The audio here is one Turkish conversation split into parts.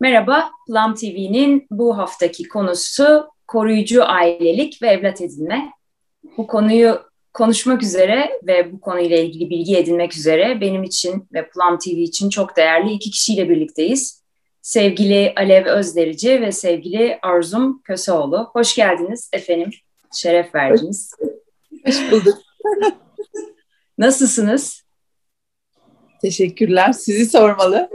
Merhaba, Plum TV'nin bu haftaki konusu koruyucu ailelik ve evlat edinme. Bu konuyu konuşmak üzere ve bu konuyla ilgili bilgi edinmek üzere benim için ve Plum TV için çok değerli iki kişiyle birlikteyiz. Sevgili Alev Özderici ve sevgili Arzum Köseoğlu. Hoş geldiniz efendim, şeref verdiniz. Hoş bulduk. Nasılsınız? Teşekkürler, sizi sormalı.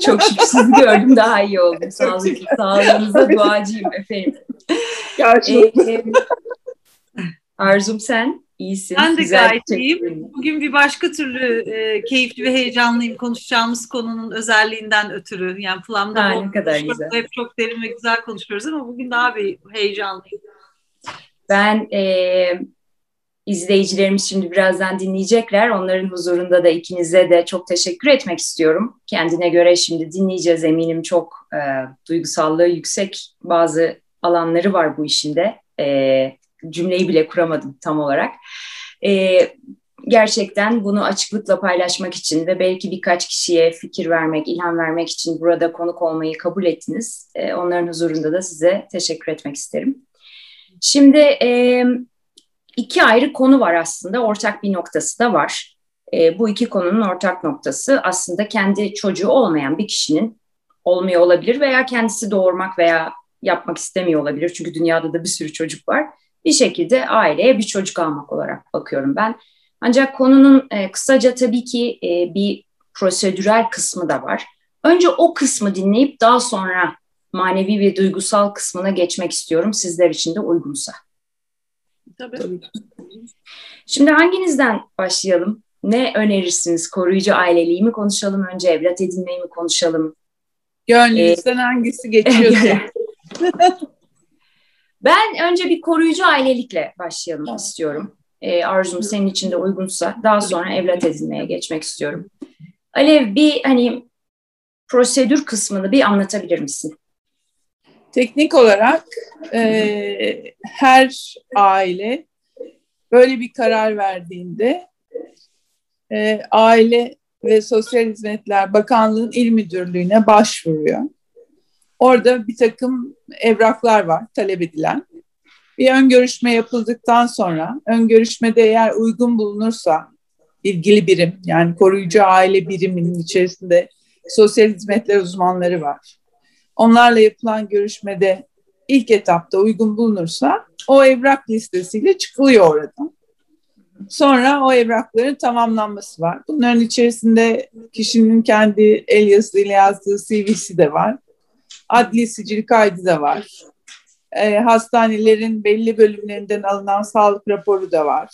Çok şükür sizi gördüm, daha iyi oldum. Sağlığınıza duacıyım efendim. Gerçekten. Arzum sen iyisin. Ben de gayet iyiyim. Bugün bir başka türlü keyifli ve heyecanlıyım konuşacağımız konunun özelliğinden ötürü. Yani Plum'da hep çok derin ve güzel konuşuyoruz ama bugün daha bir heyecanlıyım. Ben izleyicilerimiz şimdi birazdan dinleyecekler. Onların huzurunda da ikinize de çok teşekkür etmek istiyorum. Kendine göre şimdi dinleyeceğiz eminim, çok duygusallığı yüksek bazı alanları var bu işinde. Cümleyi bile kuramadım tam olarak. Gerçekten bunu açıklıkla paylaşmak için ve belki birkaç kişiye fikir vermek, ilham vermek için burada konuk olmayı kabul ettiniz. Onların huzurunda da size teşekkür etmek isterim. Şimdi iki ayrı konu var aslında. Ortak bir noktası da var. Bu iki konunun ortak noktası aslında kendi çocuğu olmayan bir kişinin olmuyor olabilir veya kendisi doğurmak veya yapmak istemiyor olabilir. Çünkü dünyada da bir sürü çocuk var. Bir şekilde aileye bir çocuk almak olarak bakıyorum ben. Ancak konunun kısaca tabii ki bir prosedürel kısmı da var. Önce o kısmı dinleyip daha sonra manevi ve duygusal kısmına geçmek istiyorum. Sizler için de uygunsa. Tabii. Şimdi hanginizden başlayalım? Ne önerirsiniz? Koruyucu aileliği mi konuşalım önce? Evlat edinmeyi mi konuşalım? Gönlünüzden hangisi geçiyorsa. Ben önce bir koruyucu ailelikle başlayalım istiyorum. Arzum senin için de uygunsa daha sonra evlat edinmeye geçmek istiyorum. Alev, bir hani prosedür kısmını bir anlatabilir misin? Teknik olarak her aile böyle bir karar verdiğinde Aile ve Sosyal Hizmetler Bakanlığı'nın İl Müdürlüğü'ne başvuruyor. Orada bir takım evraklar var talep edilen. Bir ön görüşme yapıldıktan sonra, ön görüşmede eğer uygun bulunursa ilgili birim, yani koruyucu aile biriminin içerisinde sosyal hizmetler uzmanları var. Onlarla yapılan görüşmede ilk etapta uygun bulunursa o evrak listesiyle çıkılıyor oradan. Sonra o evrakların tamamlanması var. Bunların içerisinde kişinin kendi el yazısıyla yazdığı CV'si de var. Adli sicil kaydı da var. Hastanelerin belli bölümlerinden alınan sağlık raporu da var.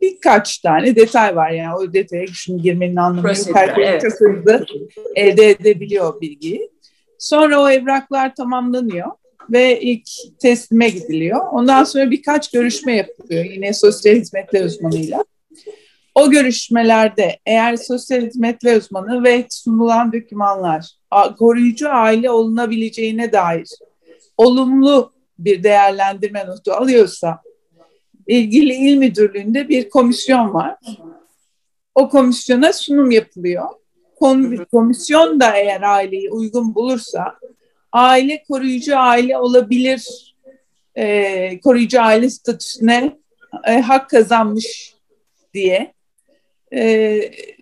Birkaç tane detay var, yani o detaya şimdi girmenin anlamı yok. Herkes hızlı elde edebiliyor bilgiyi. Sonra o evraklar tamamlanıyor ve ilk teslime gidiliyor. Ondan sonra birkaç görüşme yapılıyor yine sosyal hizmetler uzmanıyla. O görüşmelerde eğer sosyal hizmetler uzmanı ve sunulan dokümanlar koruyucu aile olunabileceğine dair olumlu bir değerlendirme notu alıyorsa ilgili il müdürlüğünde bir komisyon var. O komisyona sunum yapılıyor. Komisyon da eğer aileyi uygun bulursa aile koruyucu aile olabilir, koruyucu aile statüsüne hak kazanmış diye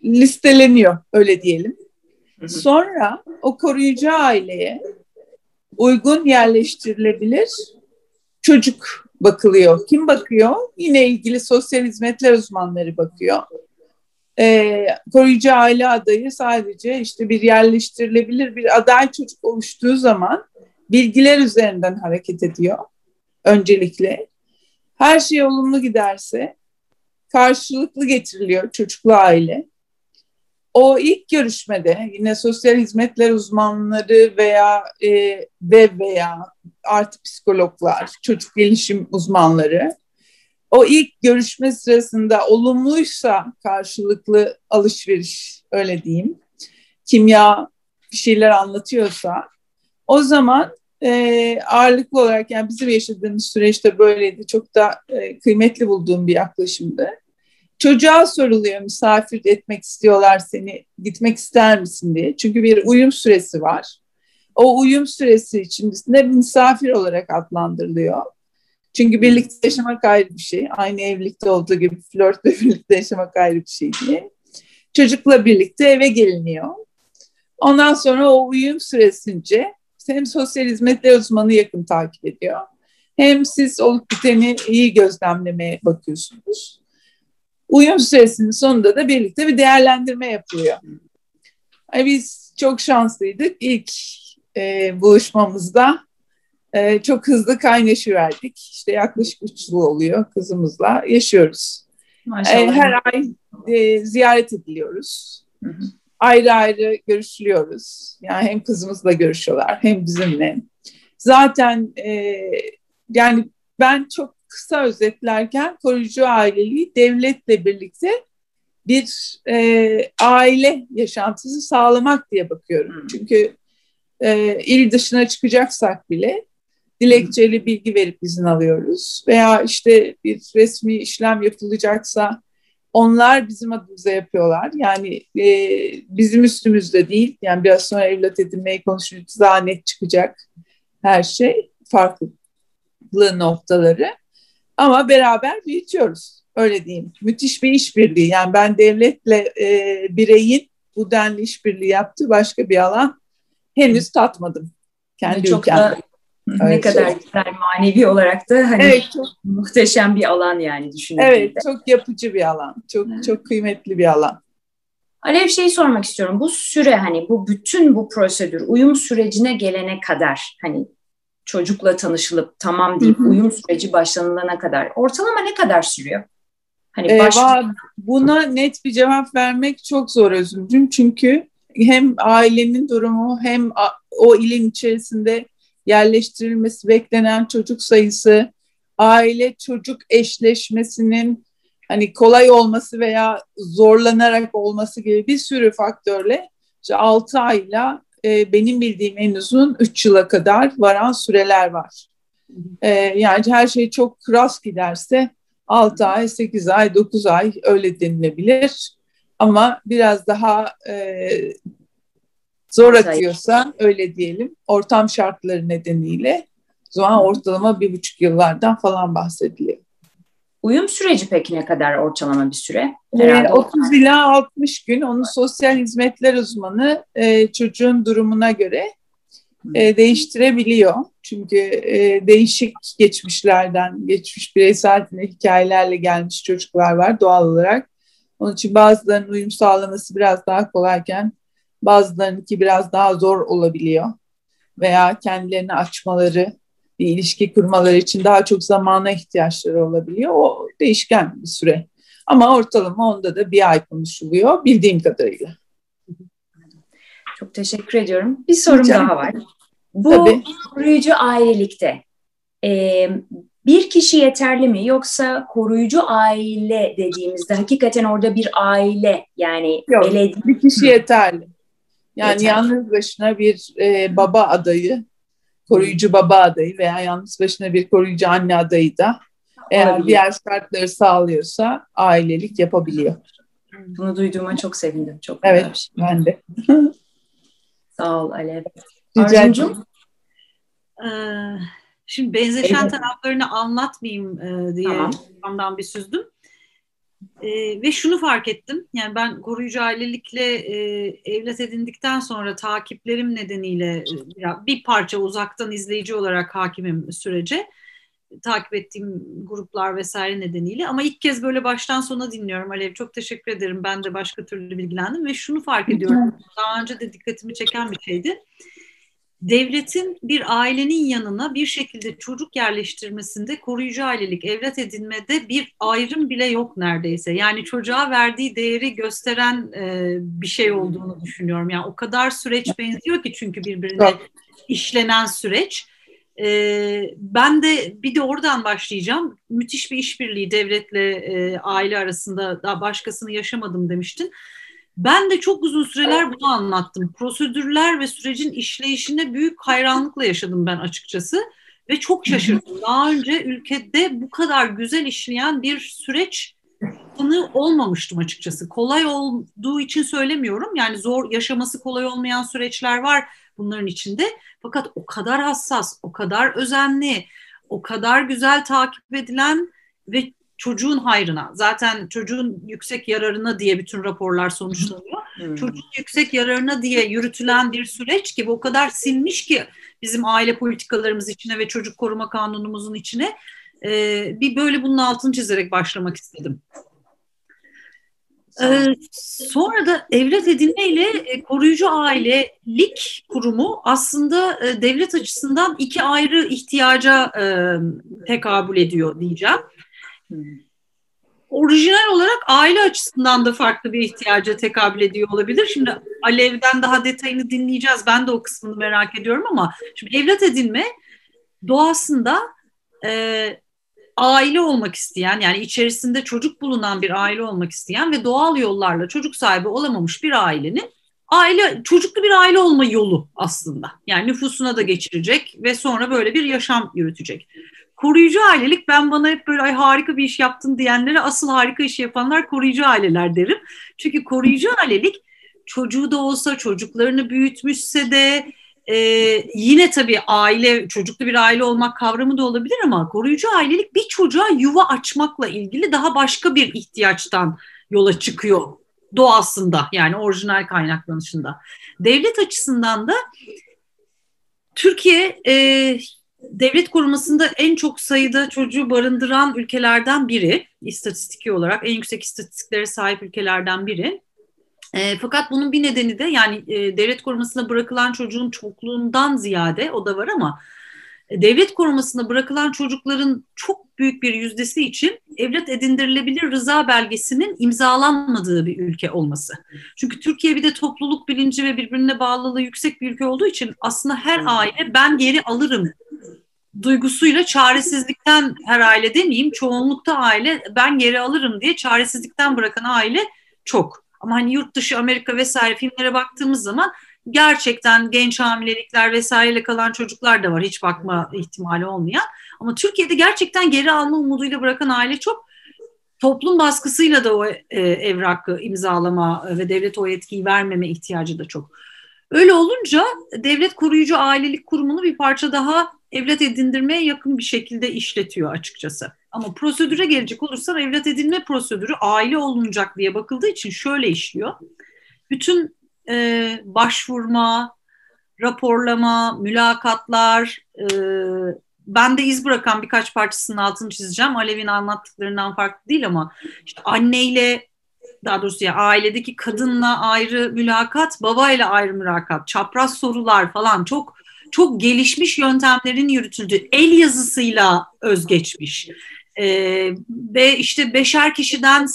listeleniyor, öyle diyelim. Sonra o koruyucu aileye uygun yerleştirilebilir çocuk bakılıyor. Kim bakıyor? Yine ilgili sosyal hizmetler uzmanları bakıyor. Koruyucu aile adayı sadece işte bir yerleştirilebilir bir aday çocuk oluştuğu zaman bilgiler üzerinden hareket ediyor öncelikle. Her şey olumlu giderse karşılıklı getiriliyor çocuklu aile. O ilk görüşmede yine sosyal hizmetler uzmanları veya artı psikologlar, çocuk gelişim uzmanları o ilk görüşme sırasında olumluysa karşılıklı alışveriş, öyle diyeyim, kimya bir şeyler anlatıyorsa o zaman ağırlıklı olarak, yani bizim yaşadığımız süreçte böyleydi, çok da kıymetli bulduğum bir yaklaşımdı. çocuğa soruluyor, misafir etmek istiyorlar seni, gitmek ister misin diye. Çünkü bir uyum süresi var. O uyum süresi içinde misafir olarak adlandırılıyor. Çünkü birlikte yaşamak ayrı bir şey. Aynı evlilikte olduğu gibi flört ve birlikte yaşamak ayrı bir şey diye. Çocukla birlikte eve geliniyor. Ondan sonra o uyum süresince hem sosyal hizmetler uzmanı yakın takip ediyor. Hem siz olup biteni iyi gözlemlemeye bakıyorsunuz. Uyum süresinin sonunda da birlikte bir değerlendirme yapılıyor. Yani biz çok şanslıydık. İlk buluşmamızda çok hızlı kaynaşıverdik. İşte yaklaşık 3 yıl oluyor kızımızla. Yaşıyoruz. Maşallah. Her ay ziyaret ediliyoruz. Hı hı. Ayrı ayrı görüşülüyoruz. Yani hem kızımızla görüşüyorlar hem bizimle. Zaten yani ben çok kısa özetlerken koruyucu aileliği devletle birlikte bir aile yaşantısı sağlamak diye bakıyorum. Hı. Çünkü il dışına çıkacaksak bile dilekçeli bilgi verip izin alıyoruz. Veya işte bir resmi işlem yapılacaksa onlar bizim adımıza yapıyorlar. Yani bizim üstümüzde değil. Yani biraz sonra evlat edinmeyi konuşuruz. Daha net çıkacak her şey. Farklı noktaları. Ama beraber büyütüyoruz. Öyle diyeyim. Müthiş bir işbirliği. Yani ben devletle bireyin bu denli işbirliği yaptığı başka bir alan henüz tatmadım. Kendi çok ülkemde. Da öyle ne kadar güzel, manevi olarak da hani evet, çok muhteşem bir alan yani düşünüyorum. Evet, çok yapıcı bir alan. Çok çok kıymetli bir alan. Alev, şeyi sormak istiyorum. Bu süre, hani bu bütün bu prosedür uyum sürecine gelene kadar, hani çocukla tanışılıp tamam deyip uyum süreci başlanılana kadar ortalama ne kadar sürüyor? Hani buna net bir cevap vermek çok zor Özümcüm. Çünkü hem ailenin durumu hem o ilin içerisinde yerleştirilmesi beklenen çocuk sayısı, aile çocuk eşleşmesinin hani kolay olması veya zorlanarak olması gibi bir sürü faktörle işte 6 ayla benim bildiğim en uzun 3 yıla kadar varan süreler var. Yani her şey çok rast giderse 6 ay, 8 ay, 9 ay öyle denilebilir. Ama biraz daha zor atıyorsa öyle diyelim, ortam şartları nedeniyle o zaman ortalama 1,5 yıllardan falan bahsediliyor. Uyum süreci peki ne kadar ortalama bir süre? 30 ila 60 gün. Onu sosyal hizmetler uzmanı çocuğun durumuna göre değiştirebiliyor. Çünkü değişik geçmişlerden, geçmiş bireysel hikayelerle gelmiş çocuklar var doğal olarak. Onun için bazılarının uyum sağlaması biraz daha kolayken bazılarınınki biraz daha zor olabiliyor. Veya kendilerini açmaları, bir ilişki kurmaları için daha çok zamana ihtiyaçları olabiliyor. O değişken bir süre. Ama ortalama onda da bir ay konuşuluyor bildiğim kadarıyla. Çok teşekkür ediyorum. Bir sorum daha var. Bu koruyucu ailelikte bir kişi yeterli mi? Yoksa koruyucu aile dediğimizde hakikaten orada bir aile, yani bir kişi yeterli. Yani yalnız başına bir baba adayı, koruyucu baba adayı veya yalnız başına bir koruyucu anne adayı da eğer diğer şartları sağlıyorsa ailelik yapabiliyor. Bunu duyduğuma çok sevindim. Çok güzel bir şey. Ben de. Sağ ol Alev. Arzumcuğum. Şimdi benzeşen taraflarını anlatmayayım diye ondan bir süzdüm. Ve şunu fark ettim. Yani ben koruyucu ailelikle evlat edindikten sonra takiplerim nedeniyle bir parça uzaktan izleyici olarak hakimim sürece. Takip ettiğim gruplar vesaire nedeniyle. Ama ilk kez böyle baştan sona dinliyorum. Alev, çok teşekkür ederim. Ben de başka türlü bilgilendim ve şunu fark ediyorum. Daha önce de dikkatimi çeken bir şeydi. Devletin bir ailenin yanına bir şekilde çocuk yerleştirmesinde koruyucu ailelik, evlat edinmede bir ayrım bile yok neredeyse. Yani çocuğa verdiği değeri gösteren bir şey olduğunu düşünüyorum. Yani o kadar süreç benziyor ki çünkü birbirine işlenen süreç. Ben de bir de oradan başlayacağım. Müthiş bir işbirliği devletle aile arasında, daha başkasını yaşamadım demiştin. Ben de çok uzun süreler bunu anlattım. Prosedürler ve sürecin işleyişine büyük hayranlıkla yaşadım ben açıkçası. Ve çok şaşırdım. Daha önce ülkede bu kadar güzel işleyen bir süreç tanı olmamıştım açıkçası. Kolay olduğu için söylemiyorum. Yani zor, yaşaması kolay olmayan süreçler var bunların içinde. Fakat o kadar hassas, o kadar özenli, o kadar güzel takip edilen ve çocuğun hayrına, zaten çocuğun yüksek yararına diye bütün raporlar sonuçlanıyor. Hmm. Çocuğun yüksek yararına diye yürütülen bir süreç ki bu o kadar sinmiş ki bizim aile politikalarımız içine ve çocuk koruma kanunumuzun içine. Bir böyle bunun altını çizerek başlamak istedim. Sonra da evlat edinme ile koruyucu ailelik kurumu aslında devlet açısından iki ayrı ihtiyaca tekabül ediyor diyeceğim. Orijinal olarak aile açısından da farklı bir ihtiyaca tekabül ediyor olabilir. Şimdi Alev'den daha detayını dinleyeceğiz. Ben de o kısmını merak ediyorum ama şimdi evlat edinme doğasında aile olmak isteyen, yani içerisinde çocuk bulunan bir aile olmak isteyen ve doğal yollarla çocuk sahibi olamamış bir ailenin çocuklu bir aile olma yolu aslında. Yani nüfusuna da geçirecek ve sonra böyle bir yaşam yürütecek. Koruyucu ailelik, ben bana hep böyle harika bir iş yaptın diyenlere asıl harika iş yapanlar koruyucu aileler derim. Çünkü koruyucu ailelik çocuğu da olsa, çocuklarını büyütmüşse de yine tabii aile, çocuklu bir aile olmak kavramı da olabilir ama koruyucu ailelik bir çocuğa yuva açmakla ilgili daha başka bir ihtiyaçtan yola çıkıyor doğasında, yani orijinal kaynaklanışında. Devlet açısından da Türkiye devlet korumasında en çok sayıda çocuğu barındıran ülkelerden biri, istatistiki olarak en yüksek istatistiklere sahip ülkelerden biri. Fakat bunun bir nedeni de yani devlet korumasına bırakılan çocuğun çokluğundan ziyade, o da var ama devlet korumasına bırakılan çocukların çok büyük bir yüzdesi için evlat edindirilebilir rıza belgesinin imzalanmadığı bir ülke olması. Çünkü Türkiye bir de topluluk bilinci ve birbirine bağlılığı yüksek bir ülke olduğu için aslında her aile ben geri alırım duygusuyla, çaresizlikten, her aile demeyeyim, çoğunlukta aile ben geri alırım diye çaresizlikten bırakan aile çok. Ama hani yurt dışı, Amerika vesaire filmlere baktığımız zaman gerçekten genç hamilelikler vesaireyle kalan çocuklar da var, hiç bakma ihtimali olmayan. Ama Türkiye'de gerçekten geri alma umuduyla bırakan aile çok. Toplum baskısıyla da o evrakı imzalama ve devlet o yetkiyi vermeme ihtiyacı da çok. Öyle olunca devlet koruyucu ailelik kurumunu bir parça daha evlat edindirmeye yakın bir şekilde işletiyor açıkçası. Ama prosedüre gelecek olursa evlat edinme prosedürü aile olunacak diye bakıldığı için şöyle işliyor. Bütün başvurma, raporlama, mülakatlar, ben de iz bırakan birkaç parçasının altını çizeceğim. Alev'in anlattıklarından farklı değil ama işte anneyle, daha doğrusu ya ailedeki kadınla ayrı mülakat, babayla ayrı mülakat, çapraz sorular falan, çok çok gelişmiş yöntemlerin yürütüldüğü, el yazısıyla özgeçmiş ve işte 5'er kişiden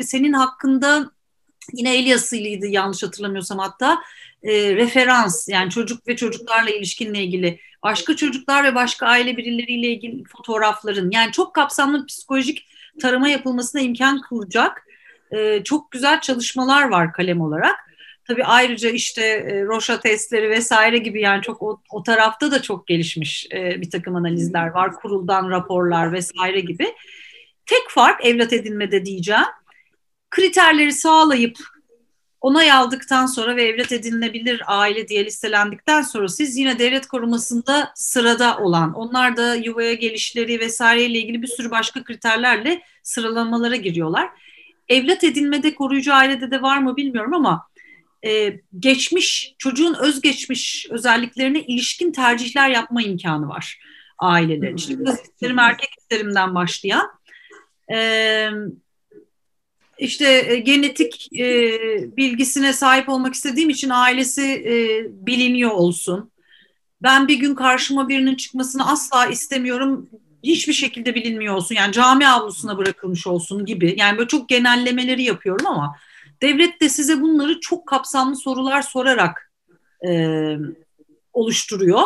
senin hakkında yine el yazısıydı yanlış hatırlamıyorsam hatta referans, yani çocuk ve çocuklarla ilişkinle ilgili, başka çocuklar ve başka aile birileriyle ilgili fotoğrafların, yani çok kapsamlı psikolojik tarama yapılmasına imkan kılacak çok güzel çalışmalar var kalem olarak. Tabii ayrıca işte Roşa testleri vesaire gibi, yani çok o tarafta da çok gelişmiş bir takım analizler var. Kuruldan raporlar vesaire gibi. Tek fark evlat edinmede diyeceğim, kriterleri sağlayıp onay aldıktan sonra ve evlat edinilebilir aile diye listelendikten sonra siz yine devlet korumasında sırada olan, onlar da yuvaya gelişleri vesaireyle ilgili bir sürü başka kriterlerle sıralamalara giriyorlar. Evlat edinmede, koruyucu ailede de var mı bilmiyorum ama geçmiş, çocuğun özgeçmiş özelliklerine ilişkin tercihler yapma imkanı var ailelerin. İşte kız isterim, erkek isterimden başlayan, işte genetik bilgisine sahip olmak istediğim için ailesi biliniyor olsun. Ben bir gün karşıma birinin çıkmasını asla istemiyorum, hiçbir şekilde bilinmiyor olsun. Yani cami avlusuna bırakılmış olsun gibi. Yani böyle çok genellemeleri yapıyorum ama devlet de size bunları çok kapsamlı sorular sorarak oluşturuyor.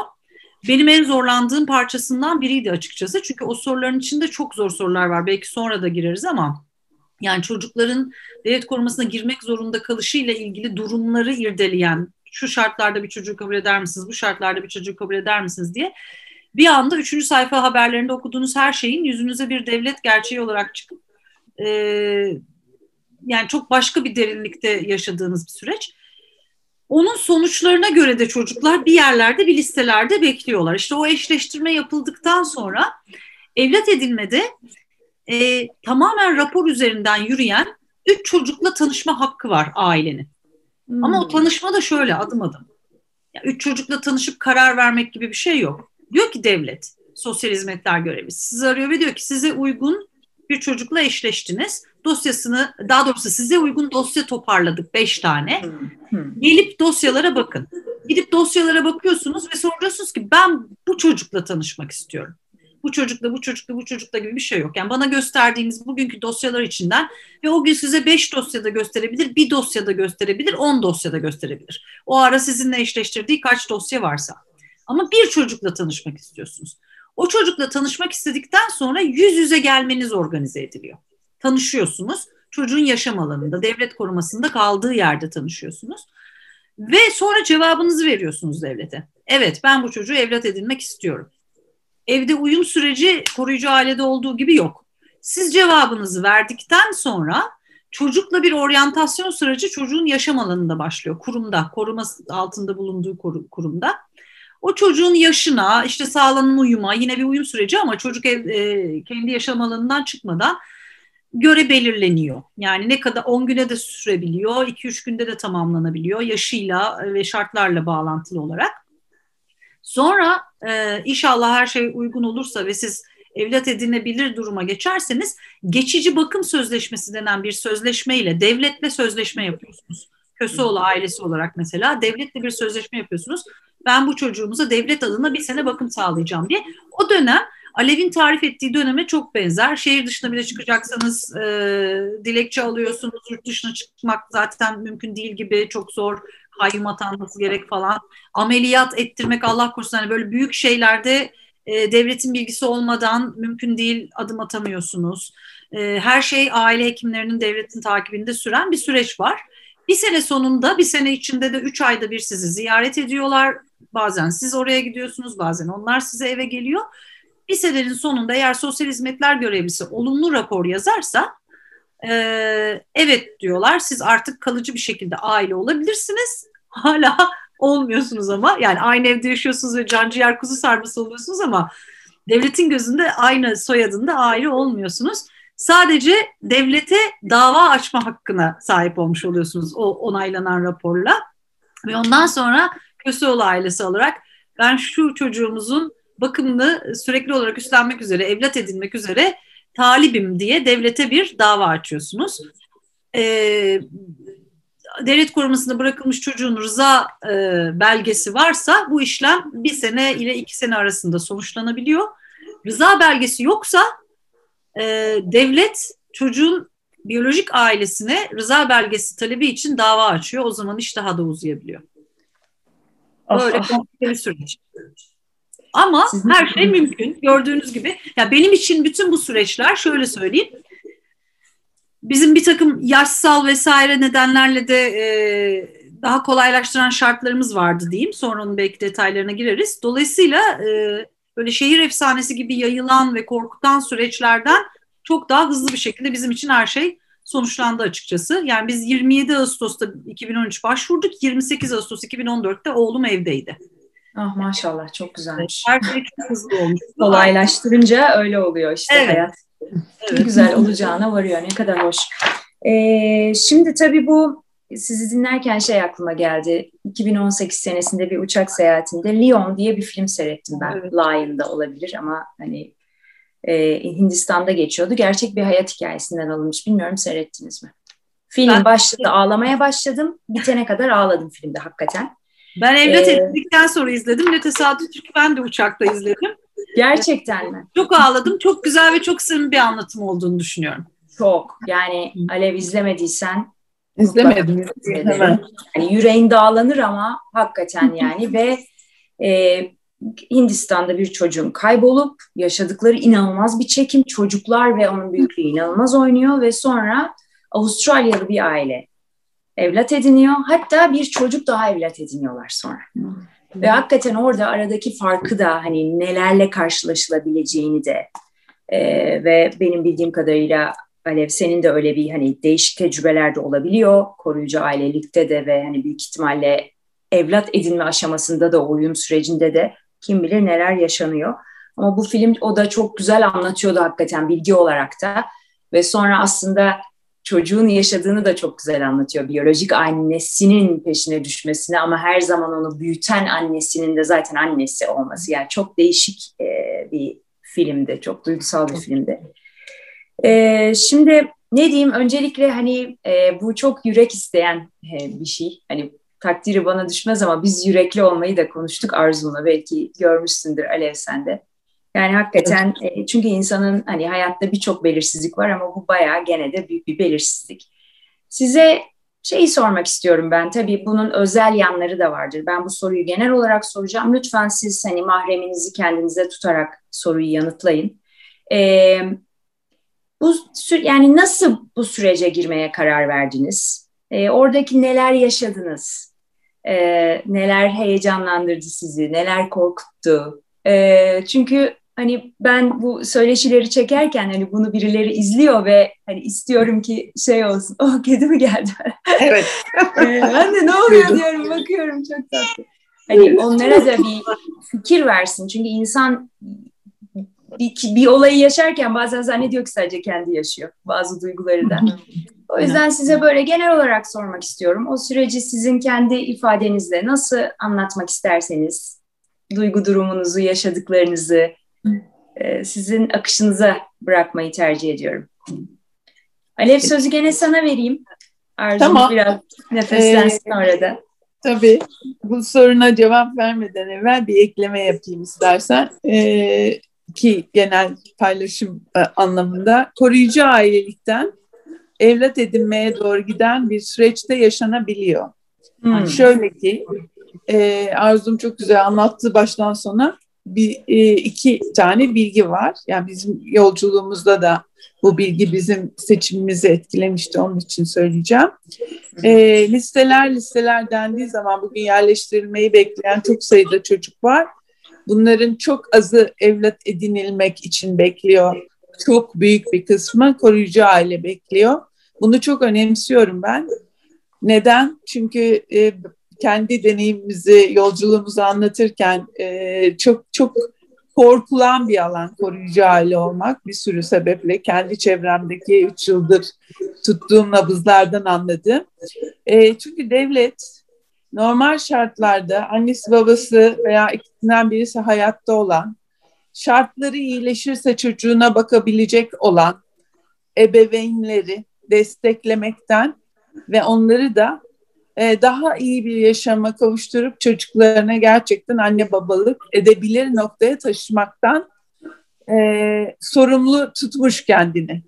Benim en zorlandığım parçasından biriydi açıkçası. Çünkü o soruların içinde çok zor sorular var. Belki sonra da gireriz ama yani çocukların devlet korumasına girmek zorunda kalışıyla ilgili durumları irdeleyen, şu şartlarda bir çocuğu kabul eder misiniz, bu şartlarda bir çocuğu kabul eder misiniz diye bir anda 3. sayfa haberlerinde okuduğunuz her şeyin yüzünüze bir devlet gerçeği olarak çıkıp yani çok başka bir derinlikte yaşadığınız bir süreç. Onun sonuçlarına göre de çocuklar bir yerlerde, bir listelerde bekliyorlar. İşte o eşleştirme yapıldıktan sonra evlat edinmede tamamen rapor üzerinden yürüyen 3 çocukla tanışma hakkı var ailenin. Hmm. Ama o tanışma da şöyle adım adım. Yani 3 çocukla tanışıp karar vermek gibi bir şey yok. Diyor ki devlet, sosyal hizmetler görevlisi sizi arıyor ve diyor ki size uygun bir çocukla eşleştiniz. Dosyasını, daha doğrusu size uygun dosya toparladık 5 tane. Gelip dosyalara bakın. Gidip dosyalara bakıyorsunuz ve soruyorsunuz ki ben bu çocukla tanışmak istiyorum. Bu çocukla, bu çocukla, bu çocukla gibi bir şey yok. Yani bana gösterdiğiniz bugünkü dosyalar içinden ve o gün size 5 dosyada gösterebilir, bir dosyada gösterebilir, 10 dosyada gösterebilir. O ara sizinle eşleştirdiği kaç dosya varsa. Ama bir çocukla tanışmak istiyorsunuz. O çocukla tanışmak istedikten sonra yüz yüze gelmeniz organize ediliyor. Tanışıyorsunuz. Çocuğun yaşam alanında, devlet korumasında kaldığı yerde tanışıyorsunuz. Ve sonra cevabınızı veriyorsunuz devlete. Evet, ben bu çocuğu evlat edinmek istiyorum. Evde uyum süreci koruyucu ailede olduğu gibi yok. Siz cevabınızı verdikten sonra çocukla bir oryantasyon süreci çocuğun yaşam alanında başlıyor. Kurumda, koruması altında bulunduğu kurumda. O çocuğun yaşına, işte sağlanan uyuma, yine bir uyum süreci ama çocuk kendi yaşam alanından çıkmadan göre belirleniyor. Yani ne kadar 10 güne de sürebiliyor, 2-3 günde de tamamlanabiliyor yaşıyla ve şartlarla bağlantılı olarak. Sonra inşallah her şey uygun olursa ve siz evlat edinebilir duruma geçerseniz geçici bakım sözleşmesi denen bir sözleşmeyle devletle sözleşme yapıyorsunuz. Köseoğlu ailesi olarak mesela devletle bir sözleşme yapıyorsunuz. Ben bu çocuğumuza devlet adına bir sene bakım sağlayacağım diye. O dönem Alev'in tarif ettiği döneme çok benzer. Şehir dışına bile çıkacaksanız dilekçe alıyorsunuz. Yurt dışına çıkmak zaten mümkün değil gibi. Çok zor, kayyum atanması gerek falan. Ameliyat ettirmek Allah korusun. Hani böyle büyük şeylerde devletin bilgisi olmadan mümkün değil, adım atamıyorsunuz. Her şey aile hekimlerinin devletin takibinde süren bir süreç var. Bir sene sonunda, bir sene içinde de 3 ayda bir sizi ziyaret ediyorlar. Bazen siz oraya gidiyorsunuz, bazen onlar size eve geliyor. Bir senenin sonunda eğer sosyal hizmetler görevlisi olumlu rapor yazarsa, evet diyorlar, siz artık kalıcı bir şekilde aile olabilirsiniz. Hala olmuyorsunuz ama, yani aynı evde yaşıyorsunuz ve canciğer kuzu sarması oluyorsunuz ama devletin gözünde aynı soyadında aile olmuyorsunuz. Sadece devlete dava açma hakkına sahip olmuş oluyorsunuz o onaylanan raporla. Ve ondan sonra Köseoğlu ailesi olarak ben şu çocuğumuzun bakımını sürekli olarak üstlenmek üzere, evlat edinmek üzere talibim diye devlete bir dava açıyorsunuz. Devlet korumasına bırakılmış çocuğun rıza belgesi varsa bu işlem 1 sene ile 2 sene arasında sonuçlanabiliyor. Rıza belgesi yoksa devlet çocuğun biyolojik ailesine rıza belgesi talebi için dava açıyor. O zaman iş daha da uzayabiliyor. Böyle bir süreç. Ama her şey mümkün. Gördüğünüz gibi. Ya benim için bütün bu süreçler, şöyle söyleyeyim. Bizim bir takım yaşsal vesaire nedenlerle de daha kolaylaştıran şartlarımız vardı diyeyim. Sonra onun belki detaylarına gireriz. Dolayısıyla böyle şehir efsanesi gibi yayılan ve korkutan süreçlerden çok daha hızlı bir şekilde bizim için her şey sonuçlandı açıkçası. Yani biz 27 Ağustos'ta 2013 başvurduk. 28 Ağustos 2014'te oğlum evdeydi. Ah maşallah, çok güzelmiş. Her şey çok hızlı olmuş. Kolaylaştırınca öyle oluyor işte, evet. Hayat. Evet. Güzel olacağına varıyor. Ne kadar hoş. Şimdi tabii bu sizi dinlerken şey aklıma geldi. 2018 senesinde bir uçak seyahatinde Lion diye bir film seyrettim ben. Evet. Lion'da olabilir ama hani Hindistan'da geçiyordu. Gerçek bir hayat hikayesinden alınmış. Bilmiyorum seyrettiniz mi? Film başladı, ağlamaya başladım. Bitene kadar ağladım filmde hakikaten. Ben evlat edindikten sonra izledim. Ne tesadüf, çünkü ben de uçakta izledim. Gerçekten mi? Çok ağladım. Çok güzel ve çok sığ bir anlatım olduğunu düşünüyorum. Çok. Yani Alev, izlemediysen İzlemedim. Yani yüreğin dağlanır ama hakikaten yani ve Hindistan'da bir çocuğun kaybolup yaşadıkları inanılmaz bir çekim. Çocuklar ve onun büyüklüğü inanılmaz oynuyor ve sonra Avustralyalı bir aile evlat ediniyor. Hatta bir çocuk daha evlat ediniyorlar sonra. Ve hakikaten orada aradaki farkı da, hani nelerle karşılaşılabileceğini de ve benim bildiğim kadarıyla Alev, senin de öyle bir hani değişik tecrübeler de olabiliyor. Koruyucu ailelikte de ve hani büyük ihtimalle evlat edinme aşamasında da, uyum sürecinde de kim bilir neler yaşanıyor. Ama bu film o da çok güzel anlatıyordu hakikaten, bilgi olarak da. Ve sonra aslında çocuğun yaşadığını da çok güzel anlatıyor. Biyolojik annesinin peşine düşmesine ama her zaman onu büyüten annesinin de zaten annesi olması. Yani çok değişik bir filmdi, çok duygusal bir filmdi. Şimdi ne diyeyim, öncelikle hani bu çok yürek isteyen bir şey. Hani takdiri bana düşmez ama biz yürekli olmayı da konuştuk Arzum'la, belki görmüşsündür Alev sen de. Yani hakikaten çünkü insanın hani hayatta birçok belirsizlik var ama bu bayağı gene de büyük bir belirsizlik. Size şeyi sormak istiyorum ben, tabii bunun özel yanları da vardır. Ben bu soruyu genel olarak soracağım. Lütfen siz hani mahreminizi kendinize tutarak soruyu yanıtlayın. Yani nasıl bu sürece girmeye karar verdiniz? Oradaki neler yaşadınız? Neler heyecanlandırdı sizi? Neler korkuttu? Çünkü hani ben bu söyleşileri çekerken hani bunu birileri izliyor ve hani istiyorum ki şey olsun. Oh, kedi mi geldi? Evet. Ben de ne oluyor diyorum, bakıyorum, çok tatlı. Hani onlara da bir fikir versin. Çünkü insan bir olayı yaşarken bazen zannediyor ki sadece kendi yaşıyor bazı duyguları da. O yüzden size böyle genel olarak sormak istiyorum. O süreci sizin kendi ifadenizle nasıl anlatmak isterseniz, duygu durumunuzu, yaşadıklarınızı sizin akışınıza bırakmayı tercih ediyorum. Alev, sözü gene sana vereyim. Arzum tamam. Biraz nefeslensin orada. Tabii. Bu soruna cevap vermeden evvel bir ekleme yapayım istersen. Ki genel paylaşım anlamında koruyucu ailelikten evlat edinmeye doğru giden bir süreçte yaşanabiliyor. Yani şöyle ki Arzum çok güzel anlattı baştan sona. İki tane bilgi var. Yani bizim yolculuğumuzda da bu bilgi bizim seçimimizi etkilemişti. Onun için söyleyeceğim. Listeler dendiği zaman bugün yerleştirilmeyi bekleyen çok sayıda çocuk var. Bunların çok azı evlat edinilmek için bekliyor. Çok büyük bir kısmı koruyucu aile bekliyor. Bunu çok önemsiyorum ben. Neden? Çünkü kendi deneyimimizi, yolculuğumuzu anlatırken çok çok korkulan bir alan koruyucu aile olmak. Bir sürü sebeple kendi çevremdeki 3 yıldır tuttuğum nabızlardan anladım. Çünkü devlet normal şartlarda annesi babası veya ikisinden birisi hayatta olan, şartları iyileşirse çocuğuna bakabilecek olan ebeveynleri desteklemekten ve onları da daha iyi bir yaşama kavuşturup çocuklarına gerçekten anne babalık edebilir noktaya taşımaktan sorumlu tutmuş kendini.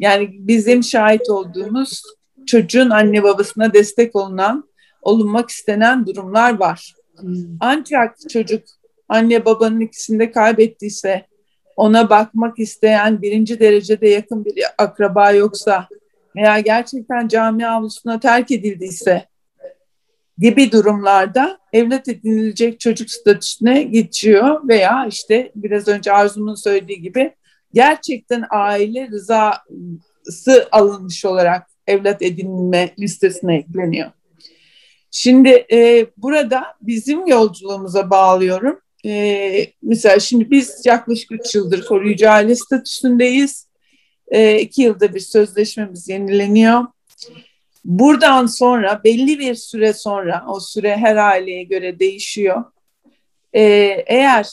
Yani bizim şahit olduğumuz çocuğun anne babasına destek olunmak istenen durumlar var. Ancak çocuk anne babanın ikisini de kaybettiyse, ona bakmak isteyen birinci derecede yakın bir akraba yoksa veya gerçekten cami avlusuna terk edildiyse gibi durumlarda evlat edinilecek çocuk statüsüne geçiyor veya işte biraz önce Arzum'un söylediği gibi gerçekten aile rızası alınmış olarak evlat edinilme listesine ekleniyor. Şimdi burada bizim yolculuğumuza bağlıyorum. Mesela şimdi biz yaklaşık 3 yıldır koruyucu aile statüsündeyiz. 2 yılda bir sözleşmemiz yenileniyor. Buradan sonra belli bir süre sonra, o süre her aileye göre değişiyor. Eğer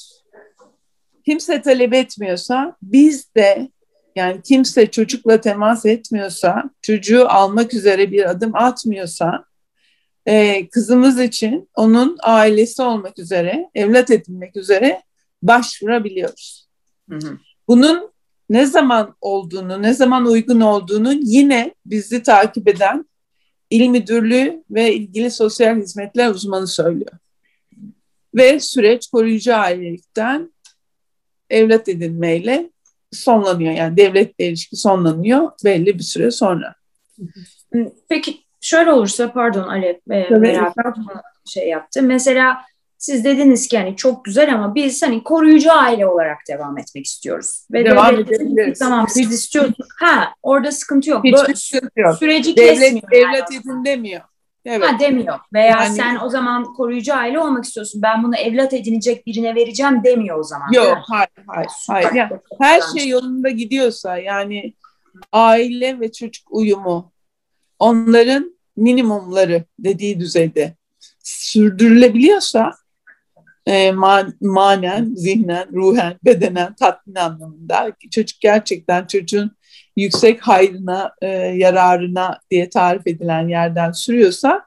kimse talep etmiyorsa, biz de yani kimse çocukla temas etmiyorsa, çocuğu almak üzere bir adım atmıyorsa, kızımız için onun ailesi olmak üzere, evlat edinmek üzere başvurabiliyoruz. Bunun ne zaman olduğunu, ne zaman uygun olduğunu yine bizi takip eden İl Müdürlüğü ve ilgili sosyal hizmetler uzmanı söylüyor. Ve süreç koruyucu ailelikten evlat edinmeyle sonlanıyor. Yani devletle ilişki sonlanıyor belli bir süre sonra. Peki şöyle olursa, pardon Alev, merak şey yaptı. Mesela Siz dediniz ki hani çok güzel ama biz hani koruyucu aile olarak devam etmek istiyoruz. Ve devam edebiliriz. Tamam siz istiyorsunuz. Ha, orada sıkıntı yok. Hiçbir sıkıntı yok. Süreci kesmiyor. Devlet edin demiyor. Evet. Ha, demiyor. Veya yani, sen o zaman koruyucu aile olmak istiyorsun. Ben bunu evlat edinecek birine vereceğim demiyor o zaman. Yok, hayır. Yani, her şey yolunda gidiyorsa yani aile ve çocuk uyumu onların minimumları dediği düzeyde sürdürülebiliyorsa manen, zihnen, ruhen, bedenen, tatmin anlamında çocuk gerçekten çocuğun yüksek hayrına, yararına diye tarif edilen yerden sürüyorsa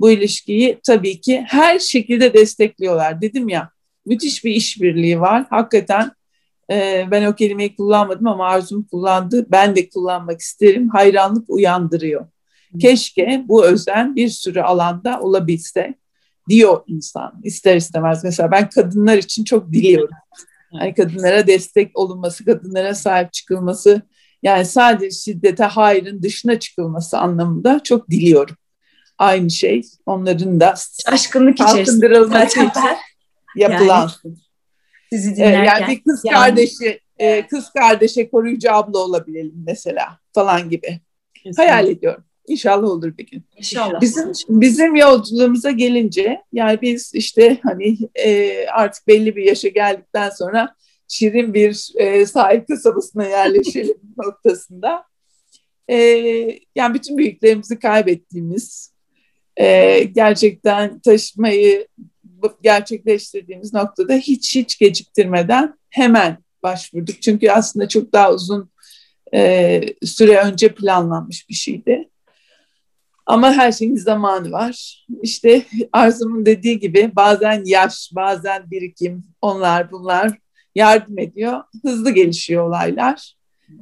bu ilişkiyi tabii ki her şekilde destekliyorlar. Dedim ya, müthiş bir işbirliği var. Hakikaten ben o kelimeyi kullanmadım ama Arzum kullandı. Ben de kullanmak isterim. Hayranlık uyandırıyor. Keşke bu özen bir sürü alanda olabilse diyor insan ister istemez. Mesela ben kadınlar için çok diliyorum. Yani kadınlara destek olunması, kadınlara sahip çıkılması, yani sadece şiddete, hayrın dışına çıkılması anlamında çok diliyorum. Aynı şey onların da şaşkınlık kalkındırılması için yapılansın. Yani, sizi dinlerken. Yani bir kız kardeşi, yani. Kız kardeşe koruyucu abla olabilelim mesela falan gibi. Kesinlikle. Hayal ediyorum. İnşallah olur bir gün. İnşallah. Bizim yolculuğumuza gelince yani biz işte hani artık belli bir yaşa geldikten sonra şirin bir sahil kasabasına yerleşelim noktasında. Yani bütün büyüklerimizi kaybettiğimiz, gerçekten taşımayı gerçekleştirdiğimiz noktada hiç geciktirmeden hemen başvurduk. Çünkü aslında çok daha uzun süre önce planlanmış bir şeydi. Ama her şeyin zamanı var. İşte Arzum'un dediği gibi bazen yaş, bazen birikim, onlar bunlar yardım ediyor. Hızlı gelişiyor olaylar.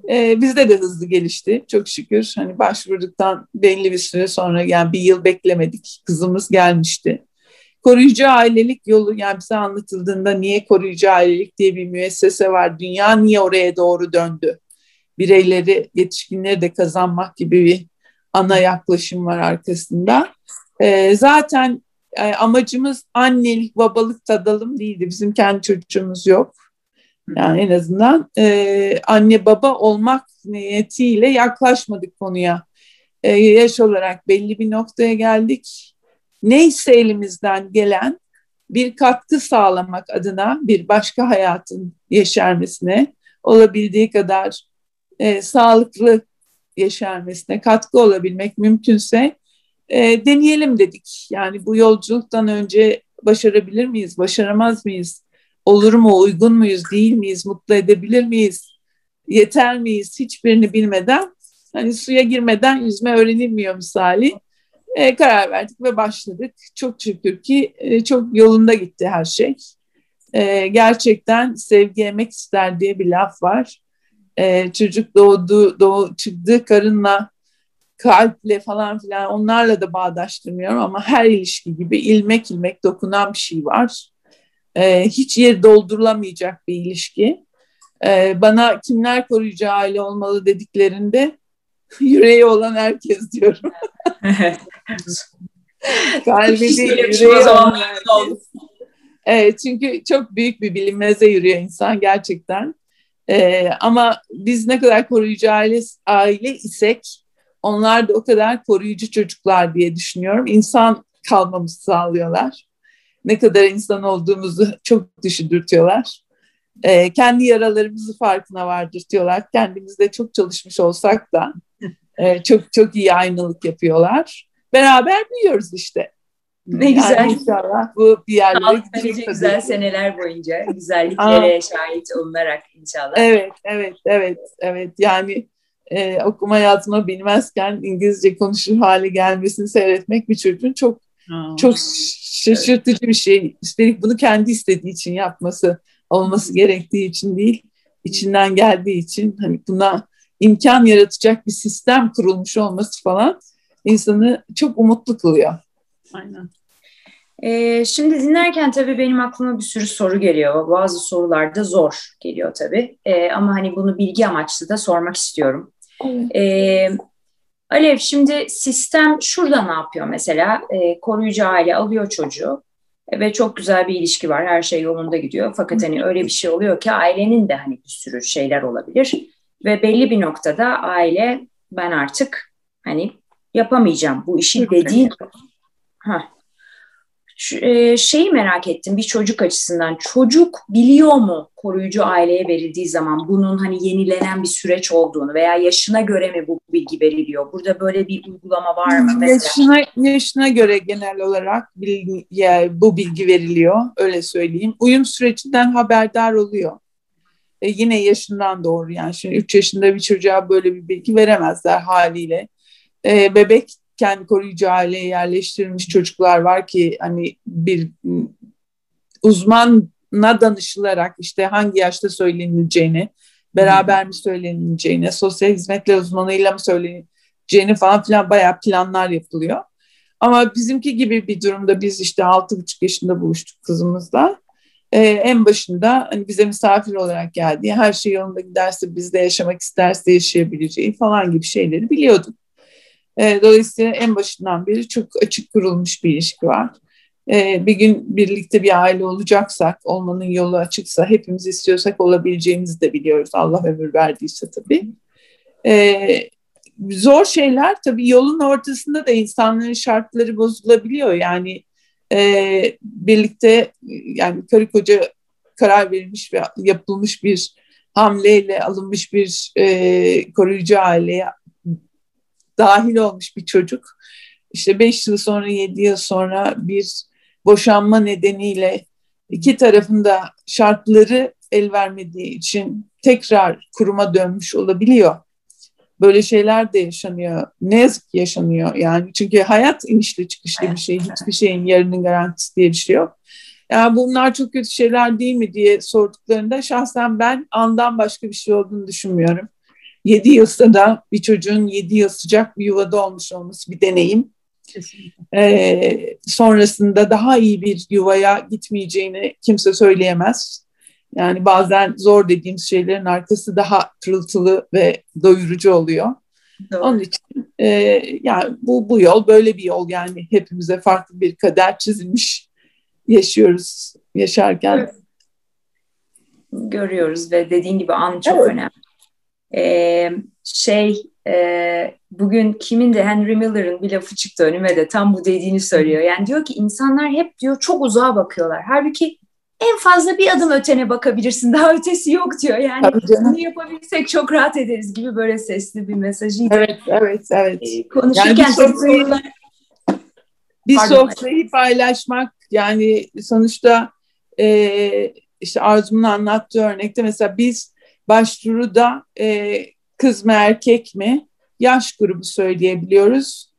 Bizde de hızlı gelişti çok şükür. Hani başvurduktan belli bir süre sonra yani bir yıl beklemedik. Kızımız gelmişti. Koruyucu ailelik yolu yani bize anlatıldığında niye koruyucu ailelik diye bir müessese var. Dünya niye oraya doğru döndü? Bireyleri, yetişkinleri de kazanmak gibi bir ana yaklaşım var arkasında. Zaten amacımız annelik, babalık tadalım değildi. Bizim kendi çocuğumuz yok. Yani en azından anne baba olmak niyetiyle yaklaşmadık konuya. Yaş olarak belli bir noktaya geldik. Neyse elimizden gelen bir katkı sağlamak adına bir başka hayatın yeşermesine olabildiği kadar sağlıklı yeşermesine katkı olabilmek mümkünse deneyelim dedik. Yani bu yolculuktan önce başarabilir miyiz, başaramaz mıyız, olur mu, uygun muyuz, değil miyiz, mutlu edebilir miyiz, yeter miyiz hiçbirini bilmeden, hani suya girmeden yüzme öğrenilmiyor misali karar verdik ve başladık. Çok şükür ki çok yolunda gitti her şey. Gerçekten sevgi emek ister diye bir laf var. Çocuk çıktığı karınla, kalple falan filan onlarla da bağdaştırmıyorum ama her ilişki gibi ilmek ilmek dokunan bir şey var. Hiç yeri doldurulamayacak bir ilişki. Bana kimler koruyucu aile olmalı dediklerinde yüreği olan herkes diyorum. Kalbi değil, yüreği olan herkes. Evet, çünkü çok büyük bir bilinmeze yürüyor insan gerçekten. Ama biz ne kadar koruyucu aile isek onlar da o kadar koruyucu çocuklar diye düşünüyorum. İnsan kalmamızı sağlıyorlar. Ne kadar insan olduğumuzu çok düşündürtüyorlar. Kendi yaralarımızı farkına vardırtıyorlar. Kendimizde çok çalışmış olsak da çok iyi aynalık yapıyorlar. Beraber büyüyoruz işte. Ne güzel. Yani inşallah bu bir yerlere gidecek. Güzel seneler boyunca güzelliklere şahit olunarak inşallah. Evet. Yani okuma yazma bilmezken İngilizce konuşur hale gelmesini seyretmek bir çocuğun çok şaşırtıcı bir şey. Üstelik bunu kendi istediği için yapması, olması gerektiği için değil, içinden geldiği için hani buna imkan yaratacak bir sistem kurulmuş olması falan insanı çok umutlu kılıyor. Aynen. Şimdi dinlerken tabii benim aklıma bir sürü soru geliyor. Bazı sorular da zor geliyor tabii. Ama hani bunu bilgi amaçlı da sormak istiyorum. Evet. Alev, şimdi sistem şurada ne yapıyor mesela? Koruyucu aile alıyor çocuğu. Ve çok güzel bir ilişki var. Her şey yolunda gidiyor. Fakat hani öyle bir şey oluyor ki ailenin de hani bir sürü şeyler olabilir. Ve belli bir noktada aile ben artık hani yapamayacağım bu işi dediği. Şeyi merak ettim bir çocuk açısından. Çocuk biliyor mu koruyucu aileye verildiği zaman bunun hani yenilenen bir süreç olduğunu veya yaşına göre mi bu bilgi veriliyor? Burada böyle bir uygulama var mı? Yaşına göre genel olarak bu bilgi veriliyor. Öyle söyleyeyim. Uyum sürecinden haberdar oluyor. Yine yaşından doğru yani. Şimdi 3 yaşında bir çocuğa böyle bir bilgi veremezler haliyle. Bebek kendi koruyucu aileye yerleştirilmiş çocuklar var ki hani bir uzmana danışılarak işte hangi yaşta söylenileceğini, beraber mi söylenileceğini, sosyal hizmetler uzmanıyla mı söylenileceğini falan filan bayağı planlar yapılıyor. Ama bizimki gibi bir durumda biz işte 6,5 yaşında buluştuk kızımızla. En başında hani bize misafir olarak geldiği, her şey yolunda giderse bizde yaşamak isterse yaşayabileceği falan gibi şeyleri biliyorduk. Dolayısıyla en başından beri çok açık kurulmuş bir ilişki var. Bir gün birlikte bir aile olacaksak, olmanın yolu açıksa, hepimiz istiyorsak olabileceğimizi de biliyoruz. Allah ömür verdiyse tabii. Zor şeyler tabii yolun ortasında da insanların şartları bozulabiliyor. Yani birlikte yani karı koca karar verilmiş ve yapılmış bir hamleyle alınmış bir koruyucu aileye dahil olmuş bir çocuk işte 5 yıl sonra 7 yıl sonra bir boşanma nedeniyle iki tarafında şartları el vermediği için tekrar kuruma dönmüş olabiliyor. Böyle şeyler de yaşanıyor. Ne yazık ki yaşanıyor yani çünkü hayat inişli çıkışlı bir şey. Hiçbir şeyin yarının garantisi diye bir şey yok. Yani bunlar çok kötü şeyler değil mi diye sorduklarında şahsen ben andan başka bir şey olduğunu düşünmüyorum. 7 yılsa da bir çocuğun 7 yıl sıcak bir yuvada olmuş olması bir deneyim. Sonrasında daha iyi bir yuvaya gitmeyeceğini kimse söyleyemez. Yani bazen zor dediğimiz şeylerin arkası daha pırıltılı ve doyurucu oluyor. Doğru. Onun için yani bu yol böyle bir yol yani hepimize farklı bir kader çizilmiş yaşıyoruz yaşarken. Evet. Görüyoruz ve dediğin gibi an çok önemli. Bugün kimin de Henry Miller'ın bir lafı çıktı önüme de tam bu dediğini söylüyor. Yani diyor ki insanlar hep diyor çok uzağa bakıyorlar. Halbuki en fazla bir adım ötene bakabilirsin. Daha ötesi yok diyor. Yani bunu yapabilsek çok rahat ederiz gibi böyle sesli bir mesajıydı. Evet. Konuşurken yani bir sofrayı paylaşmak yani sonuçta işte Arzum'un anlattığı örnekte mesela biz başvuruda kız mı erkek mi yaş grubu söyleyebiliyoruz.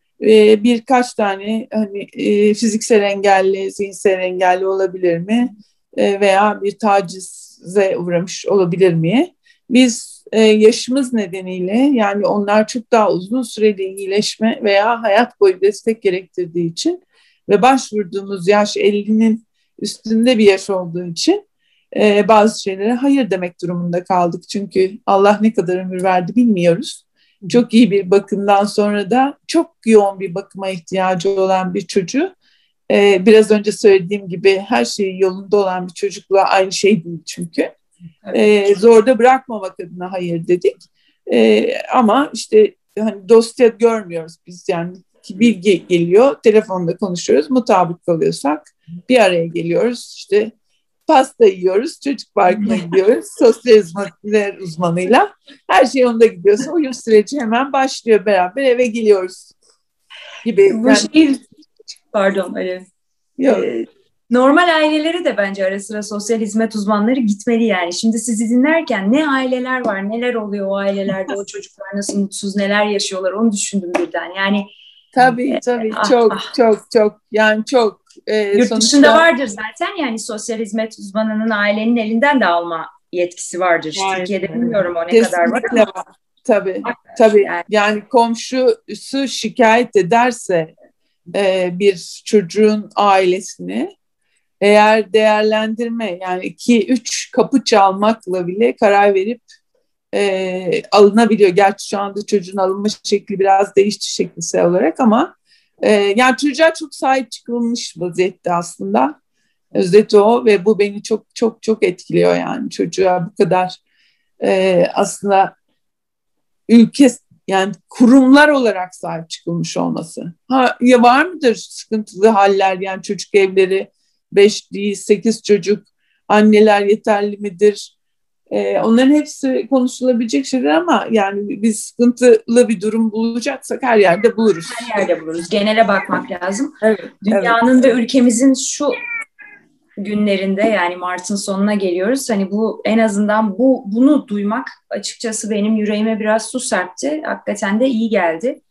Birkaç tane hani fiziksel engelli, zihinsel engelli olabilir mi? Veya bir tacize uğramış olabilir mi? Biz yaşımız nedeniyle yani onlar çok daha uzun süreli iyileşme veya hayat boyu destek gerektirdiği için ve başvurduğumuz yaş 50'nin üstünde bir yaş olduğu için bazı şeylere hayır demek durumunda kaldık. Çünkü Allah ne kadar ömür verdi bilmiyoruz. Çok iyi bir bakımdan sonra da çok yoğun bir bakıma ihtiyacı olan bir çocuğu biraz önce söylediğim gibi her şeyi yolunda olan bir çocukla aynı şey değil çünkü. Evet. Zorda bırakmamak adına hayır dedik. Ama işte hani dosya görmüyoruz biz yani bilgi geliyor, telefonda konuşuyoruz, mutabık kalıyorsak bir araya geliyoruz işte. Pasta yiyoruz, çocuk parkına gidiyoruz, sosyal hizmetler uzmanıyla. Her şey onda gidiyorsa uyum süreci hemen başlıyor beraber eve geliyoruz gibi. Bu şey, pardon Alev. Normal ailelere de bence ara sıra sosyal hizmet uzmanları gitmeli yani. Şimdi sizi dinlerken ne aileler var, neler oluyor o ailelerde, o çocuklar nasıl mutsuz, neler yaşıyorlar onu düşündüm birden. Yani tabii çok yani çok. Yurt dışında vardır zaten yani sosyal hizmet uzmanının ailenin elinden de alma yetkisi vardır. Aynen. Türkiye'de bilmiyorum o ne kesinlikle kadar var. Tabii. Yani komşusu şikayet ederse bir çocuğun ailesini eğer değerlendirme yani 2-3 kapı çalmakla bile karar verip alınabiliyor. Gerçi şu anda çocuğun alınma şekli biraz değişti şeklisel olarak ama yani çocuğa çok sahip çıkılmış vaziyette aslında. özeti o ve bu beni çok çok çok etkiliyor yani çocuğa bu kadar aslında ülke yani kurumlar olarak sahip çıkılmış olması. Ha, ya var mıdır sıkıntılı haller yani çocuk evleri 5 değil 8 çocuk anneler yeterli midir? Onların hepsi konuşulabilecek şeyler ama yani biz sıkıntılı bir durum bulacaksak her yerde buluruz. Her yerde buluruz. Genele bakmak lazım. Evet, dünyanın ve ülkemizin şu günlerinde yani Mart'ın sonuna geliyoruz. Hani bu en azından bunu duymak açıkçası benim yüreğime biraz su serpti. Hakikaten de iyi geldi.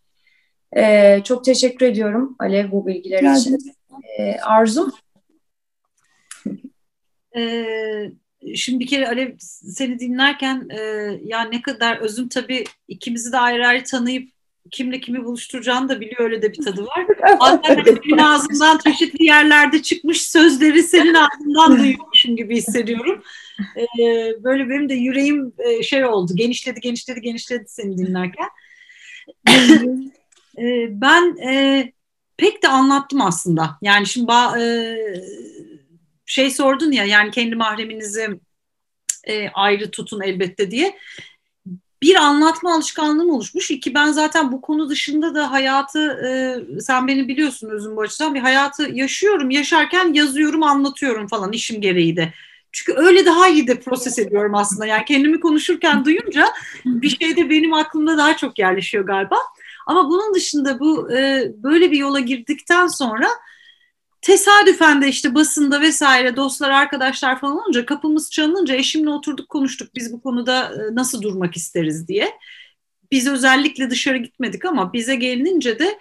Çok teşekkür ediyorum Alev bu bilgiler için. Arzum? Şimdi bir kere Alev seni dinlerken ya ne kadar Özüm tabii ikimizi de ayrı ayrı tanıyıp kimle kimi buluşturacağını da biliyor, öyle de bir tadı var. Annem senin ağzından çeşitli yerlerde çıkmış sözleri senin ağzından duyuyormuşum gibi hissediyorum. Böyle benim de yüreğim şey oldu, genişledi seni dinlerken. Ben pek de anlattım aslında. Yani şimdi şey sordun ya yani kendi mahreminizi ayrı tutun elbette diye. Bir anlatma alışkanlığım oluşmuş. İki ben zaten bu konu dışında da hayatı sen beni biliyorsun Özüm bu açıdan bir hayatı yaşıyorum. Yaşarken yazıyorum, anlatıyorum falan işim gereği de. Çünkü öyle daha iyi de proses ediyorum aslında. Yani kendimi konuşurken duyunca bir şey de benim aklımda daha çok yerleşiyor galiba. Ama bunun dışında bu böyle bir yola girdikten sonra tesadüfen de işte basında vesaire dostlar arkadaşlar falan olunca kapımız çalınınca eşimle oturduk konuştuk biz bu konuda nasıl durmak isteriz diye. Biz özellikle dışarı gitmedik ama bize gelinince de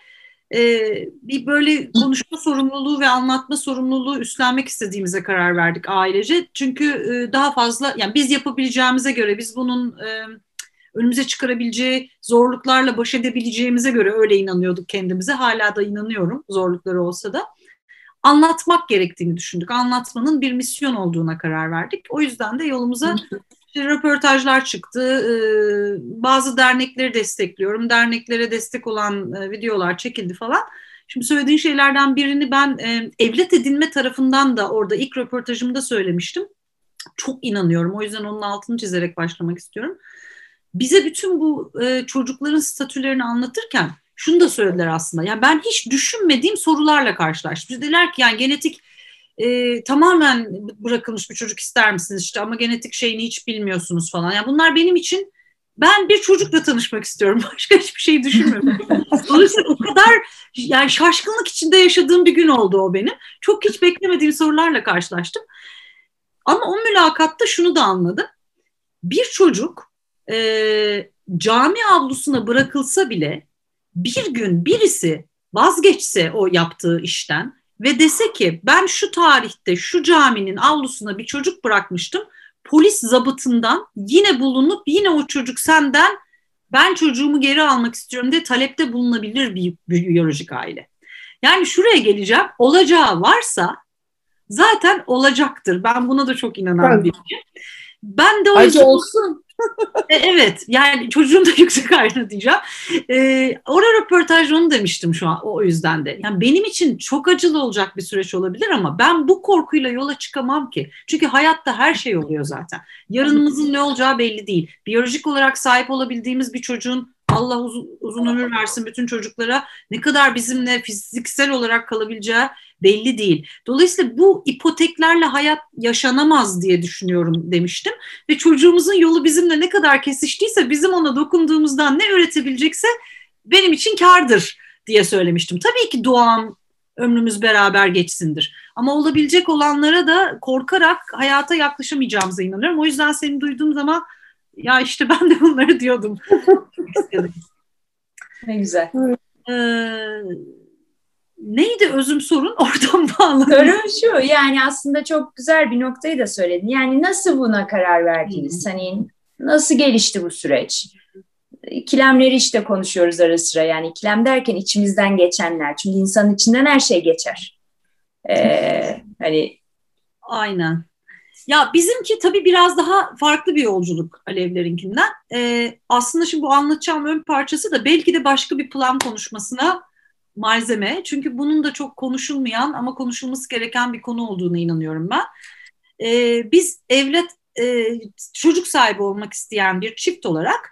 bir böyle konuşma sorumluluğu ve anlatma sorumluluğu üstlenmek istediğimize karar verdik ailece. Çünkü daha fazla yani biz yapabileceğimize göre biz bunun önümüze çıkarabileceği zorluklarla baş edebileceğimize göre öyle inanıyorduk kendimize. Hala da inanıyorum zorlukları olsa da. Anlatmak gerektiğini düşündük. Anlatmanın bir misyon olduğuna karar verdik. O yüzden de yolumuza röportajlar çıktı. Bazı dernekleri destekliyorum. Derneklere destek olan videolar çekildi falan. Şimdi söylediğin şeylerden birini ben evlat edinme tarafından da orada ilk röportajımda söylemiştim. Çok inanıyorum. O yüzden onun altını çizerek başlamak istiyorum. Bize bütün bu çocukların statülerini anlatırken şunu da söylediler aslında. Yani ben hiç düşünmediğim sorularla karşılaştım. Dediler ki yani genetik tamamen bırakılmış bir çocuk ister misiniz işte ama genetik şeyini hiç bilmiyorsunuz falan. Yani bunlar benim için ben bir çocukla tanışmak istiyorum. Başka hiçbir şey düşünmüyorum. Dolayısıyla o kadar yani şaşkınlık içinde yaşadığım bir gün oldu o benim. Çok hiç beklemediğim sorularla karşılaştım. Ama o mülakatta şunu da anladım. Bir çocuk cami avlusuna bırakılsa bile bir gün birisi vazgeçse o yaptığı işten ve dese ki ben şu tarihte şu caminin avlusuna bir çocuk bırakmıştım. Polis zabıtından yine bulunup yine o çocuk senden ben çocuğumu geri almak istiyorum diye talepte bulunabilir bir biyolojik aile. Yani şuraya geleceğim olacağı varsa zaten olacaktır. Ben buna da çok inanan biriyim. Ben de o yüzden olsun. Evet yani çocuğun da yüksek ayrı diyeceğim. Orada röportaj onu demiştim şu an o yüzden de. Yani benim için çok acılı olacak bir süreç olabilir ama ben bu korkuyla yola çıkamam ki. Çünkü hayatta her şey oluyor zaten. Yarınımızın ne olacağı belli değil. Biyolojik olarak sahip olabildiğimiz bir çocuğun Allah uzun ömür versin bütün çocuklara ne kadar bizimle fiziksel olarak kalabileceği belli değil. Dolayısıyla bu ipoteklerle hayat yaşanamaz diye düşünüyorum demiştim. Ve çocuğumuzun yolu bizimle ne kadar kesiştiyse bizim ona dokunduğumuzdan ne üretebilecekse benim için kârdır diye söylemiştim. Tabii ki duam ömrümüz beraber geçsindir. Ama olabilecek olanlara da korkarak hayata yaklaşamayacağımıza inanıyorum. O yüzden seni duyduğum zaman ya işte ben de bunları diyordum. Ne güzel. Neydi Özüm sorun? Oradan bağlanıyor. Sorun şu yani aslında çok güzel bir noktayı da söyledin. Yani nasıl buna karar verdiniz? Hani nasıl gelişti bu süreç? İkilemleri işte konuşuyoruz ara sıra. Yani ikilem derken içimizden geçenler. Çünkü insanın içinden her şey geçer. Hani aynen. Ya bizimki tabii biraz daha farklı bir yolculuk Alevlerinkinden. Aslında şimdi bu anlatacağım ön parçası da belki de başka bir plan konuşmasına malzeme. Çünkü bunun da çok konuşulmayan ama konuşulması gereken bir konu olduğuna inanıyorum ben. Biz çocuk sahibi olmak isteyen bir çift olarak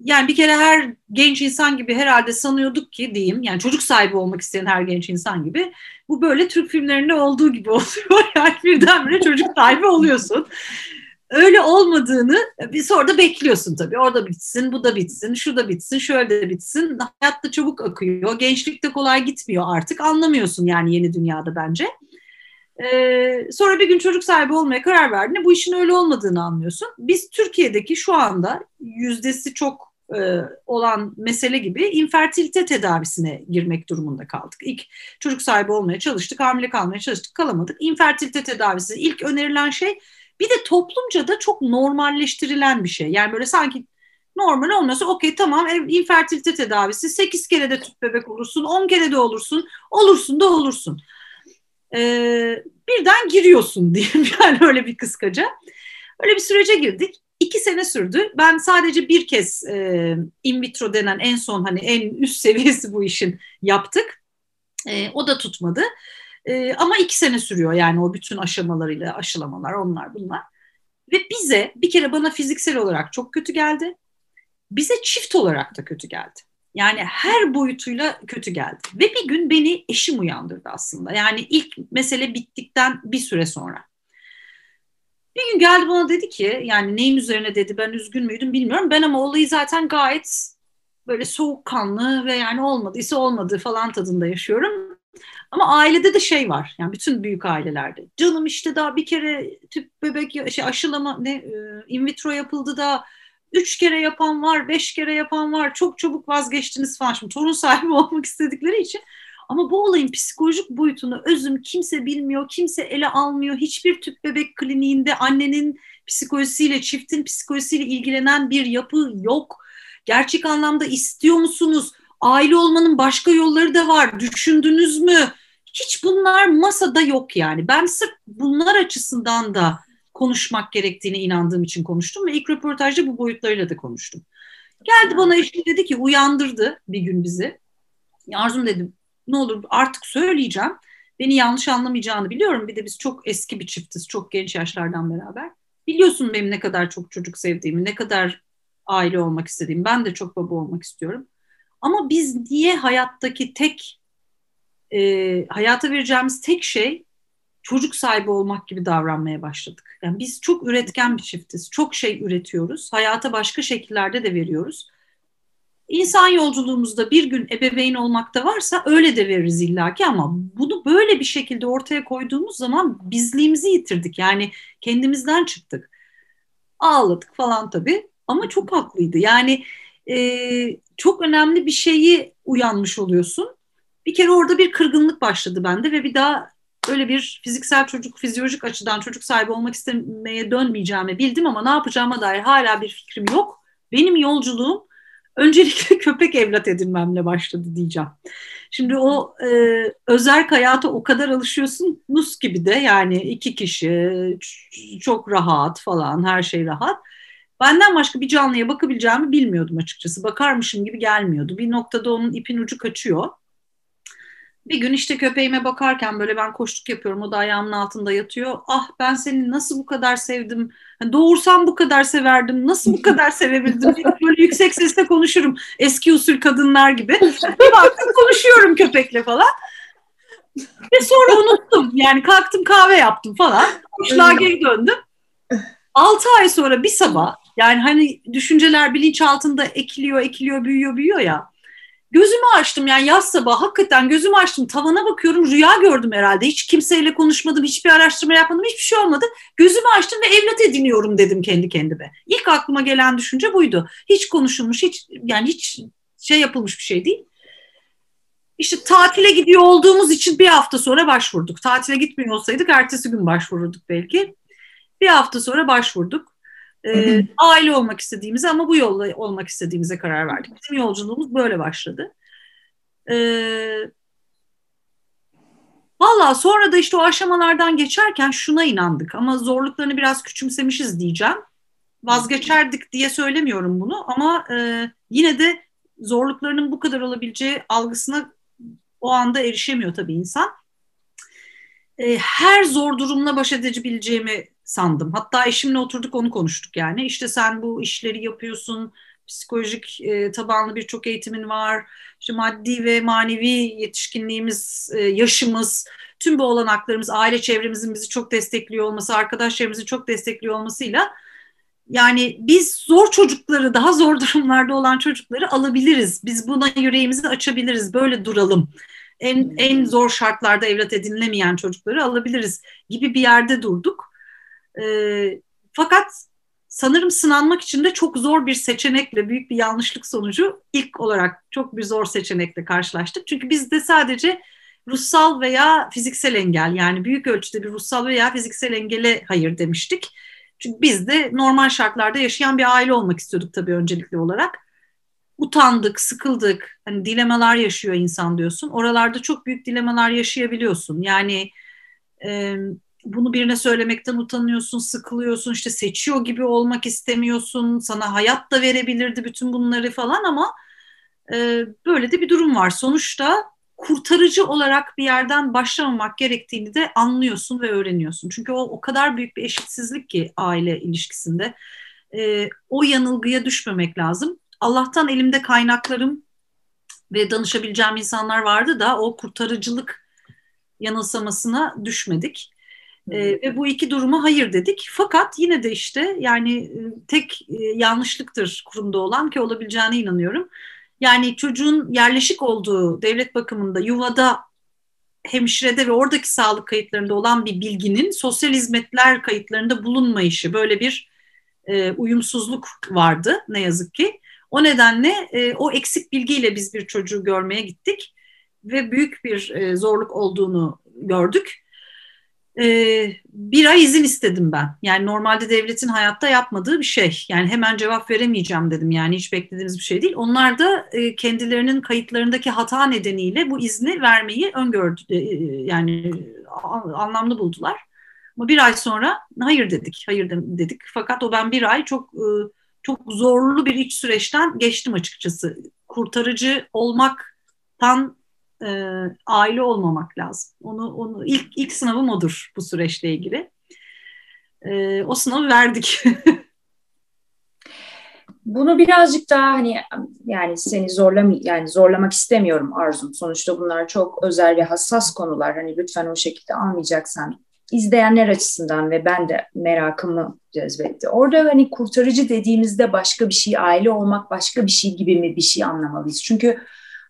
yani bir kere her genç insan gibi herhalde sanıyorduk ki diyeyim, yani çocuk sahibi olmak isteyen her genç insan gibi bu böyle Türk filmlerinde olduğu gibi oluyor. Yani birdenbire çocuk sahibi oluyorsun. Öyle olmadığını biz orada bekliyorsun tabii. Orada bitsin, bu da bitsin, şu da bitsin, şöyle de bitsin. Hayat da çabuk akıyor. Gençlik de kolay gitmiyor artık. Anlamıyorsun yani yeni dünyada bence. Sonra bir gün çocuk sahibi olmaya karar verdiğinde bu işin öyle olmadığını anlıyorsun. Biz Türkiye'deki şu anda yüzdesi çok olan mesele gibi infertilite tedavisine girmek durumunda kaldık. İlk çocuk sahibi olmaya çalıştık, hamile kalmaya çalıştık, kalamadık. İnfertilite tedavisi ilk önerilen şey. Bir de toplumca da çok normalleştirilen bir şey. Yani böyle sanki normal olmuyorsa okey tamam infertilite tedavisi 8 kere de tüp bebek olursun, 10 kere de olursun. Birden giriyorsun diyeyim yani öyle bir kıskaca. Öyle bir sürece girdik. 2 sene sürdü. Ben sadece bir kez in vitro denen en son hani en üst seviyesi bu işin yaptık. O da tutmadı. Ama 2 sene sürüyor yani o bütün aşamalarıyla aşılamalar onlar bunlar. Ve bize bir kere bana fiziksel olarak çok kötü geldi. Bize çift olarak da kötü geldi. Yani her boyutuyla kötü geldi. Ve bir gün beni eşim uyandırdı aslında. Yani ilk mesele bittikten bir süre sonra. Bir gün geldi bana dedi ki yani neyin üzerine dedi ben üzgün müydüm bilmiyorum. Ben ama olayı zaten gayet böyle soğukkanlı ve yani olmadıysa olmadı falan tadında yaşıyorum. Ama ailede de şey var yani bütün büyük ailelerde. Canım işte daha bir kere tüp bebek aşılama in vitro yapıldı da 3 kere yapan var, 5 kere yapan var. Çok çabuk vazgeçtiniz falan. Şimdi torun sahibi olmak istedikleri için. Ama bu olayın psikolojik boyutunu özüm kimse bilmiyor, kimse ele almıyor. Hiçbir tüp bebek kliniğinde annenin psikolojisiyle, çiftin psikolojisiyle ilgilenen bir yapı yok. Gerçek anlamda istiyor musunuz? Aile olmanın başka yolları da var. Düşündünüz mü? Hiç bunlar masada yok yani. Ben sırf bunlar açısından da konuşmak gerektiğine inandığım için konuştum ve ilk röportajda bu boyutlarıyla da konuştum. Geldi bana eşim dedi ki uyandırdı bir gün bizi. Arzum dedi ne olur artık söyleyeceğim. Beni yanlış anlamayacağını biliyorum. Bir de biz çok eski bir çiftiz. Çok genç yaşlardan beraber. Biliyorsun benim ne kadar çok çocuk sevdiğimi, ne kadar aile olmak istediğimi. Ben de çok baba olmak istiyorum. Ama biz niye hayattaki hayata vereceğimiz tek şey çocuk sahibi olmak gibi davranmaya başladık. Yani biz çok üretken bir çiftiz. Çok şey üretiyoruz. Hayata başka şekillerde de veriyoruz. İnsan yolculuğumuzda bir gün ebeveyn olmak da varsa öyle de veririz illaki ama bunu böyle bir şekilde ortaya koyduğumuz zaman bizliğimizi yitirdik. Yani kendimizden çıktık. Ağladık falan tabii ama çok haklıydı. Yani çok önemli bir şeyi uyanmış oluyorsun. Bir kere orada bir kırgınlık başladı bende ve bir daha öyle bir fiziksel çocuk, fizyolojik açıdan çocuk sahibi olmak istemeye dönmeyeceğimi bildim ama ne yapacağıma dair hala bir fikrim yok. Benim yolculuğum öncelikle köpek evlat edinmemle başladı diyeceğim. Şimdi o özerk hayata o kadar alışıyorsunuz gibi de yani 2 kişi çok rahat falan her şey rahat. Benden başka bir canlıya bakabileceğimi bilmiyordum açıkçası. Bakarmışım gibi gelmiyordu. Bir noktada onun ipin ucu kaçıyor. Bir gün işte köpeğime bakarken böyle ben koştuk yapıyorum. O da ayağımın altında yatıyor. Ah ben seni nasıl bu kadar sevdim. Doğursam bu kadar severdim. Nasıl bu kadar sevebildim? Böyle yüksek sesle konuşurum. Eski usul kadınlar gibi. Bir baktım konuşuyorum köpekle falan. Ve sonra unuttum. Yani kalktım kahve yaptım falan. Koşluğa geri döndüm. 6 ay sonra bir sabah yani hani düşünceler bilinç altında ekiliyor büyüyor ya. Gözümü açtım yani yaz sabahı hakikaten gözümü açtım tavana bakıyorum rüya gördüm herhalde. Hiç kimseyle konuşmadım, hiçbir araştırma yapmadım, hiçbir şey olmadı. Gözümü açtım ve evlat ediniyorum dedim kendi kendime. İlk aklıma gelen düşünce buydu. Hiç konuşulmuş, hiç şey yapılmış bir şey değil. İşte tatile gidiyor olduğumuz için bir hafta sonra başvurduk. Tatile gitmiyor olsaydık ertesi gün başvururduk belki. Bir hafta sonra başvurduk. Aile olmak istediğimize ama bu yolla olmak istediğimize karar verdik. Bizim yolculuğumuz böyle başladı. Valla sonra da işte o aşamalardan geçerken şuna inandık. Ama zorluklarını biraz küçümsemişiz diyeceğim. Vazgeçerdik diye söylemiyorum bunu ama yine de zorluklarının bu kadar olabileceği algısına o anda erişemiyor tabii insan. Her zor durumla baş edebileceğimi sandım. Hatta eşimle oturduk, onu konuştuk yani. İşte sen bu işleri yapıyorsun, psikolojik tabanlı birçok eğitimin var. İşte maddi ve manevi yetişkinliğimiz, yaşımız, tüm bu olanaklarımız, aile çevremizin bizi çok destekliyor olması, arkadaşlarımızın çok destekliyor olmasıyla yani biz zor çocukları, daha zor durumlarda olan çocukları alabiliriz. Biz buna yüreğimizi açabiliriz. Böyle duralım. En zor şartlarda evlat edinilemeyen çocukları alabiliriz gibi bir yerde durduk. Fakat sanırım sınanmak için de çok zor bir seçenekle, büyük bir yanlışlık sonucu ilk olarak çok bir zor seçenekle karşılaştık. Çünkü bizde sadece ruhsal veya fiziksel engel, yani büyük ölçüde bir ruhsal veya fiziksel engele hayır demiştik. Çünkü biz de normal şartlarda yaşayan bir aile olmak istiyorduk tabii öncelikli olarak. Utandık, sıkıldık, hani dilemalar yaşıyor insan diyorsun. Oralarda çok büyük dilemalar yaşayabiliyorsun. Yani bunu birine söylemekten utanıyorsun, sıkılıyorsun, işte seçiyor gibi olmak istemiyorsun. Sana hayat da verebilirdi bütün bunları falan ama böyle de bir durum var. Sonuçta kurtarıcı olarak bir yerden başlamamak gerektiğini de anlıyorsun ve öğreniyorsun. Çünkü o kadar büyük bir eşitsizlik ki aile ilişkisinde. O yanılgıya düşmemek lazım. Allah'tan elimde kaynaklarım ve danışabileceğim insanlar vardı da o kurtarıcılık yanılsamasına düşmedik. Ve bu iki duruma hayır dedik. Fakat yine de işte yani tek yanlışlıktır kurumda olan, ki olabileceğine inanıyorum. Yani çocuğun yerleşik olduğu devlet bakımında yuvada, hemşirede ve oradaki sağlık kayıtlarında olan bir bilginin sosyal hizmetler kayıtlarında bulunmayışı, böyle bir uyumsuzluk vardı ne yazık ki. O nedenle o eksik bilgiyle biz bir çocuğu görmeye gittik ve büyük bir zorluk olduğunu gördük. Bir ay izin istedim ben. Yani normalde devletin hayatta yapmadığı bir şey. Yani hemen cevap veremeyeceğim dedim. Yani hiç beklediğimiz bir şey değil. Onlar da kendilerinin kayıtlarındaki hata nedeniyle bu izni vermeyi öngördü. Yani anlamlı buldular. Ama bir ay sonra hayır dedik. Hayır dedik. Fakat o ben bir ay çok zorlu bir iç süreçten geçtim açıkçası. Kurtarıcı olmaktan aile olmamak lazım. Onu ilk sınavım odur bu süreçle ilgili. O sınavı verdik. Bunu birazcık daha hani yani seni zorlamak istemiyorum Arzum. Sonuçta bunlar çok özel ve hassas konular. Hani lütfen o şekilde almayacaksan. İzleyenler açısından ve ben de merakımı cezbetti. Orada hani kurtarıcı dediğimizde başka bir şey, aile olmak başka bir şey gibi mi bir şey anlamalıyız? Çünkü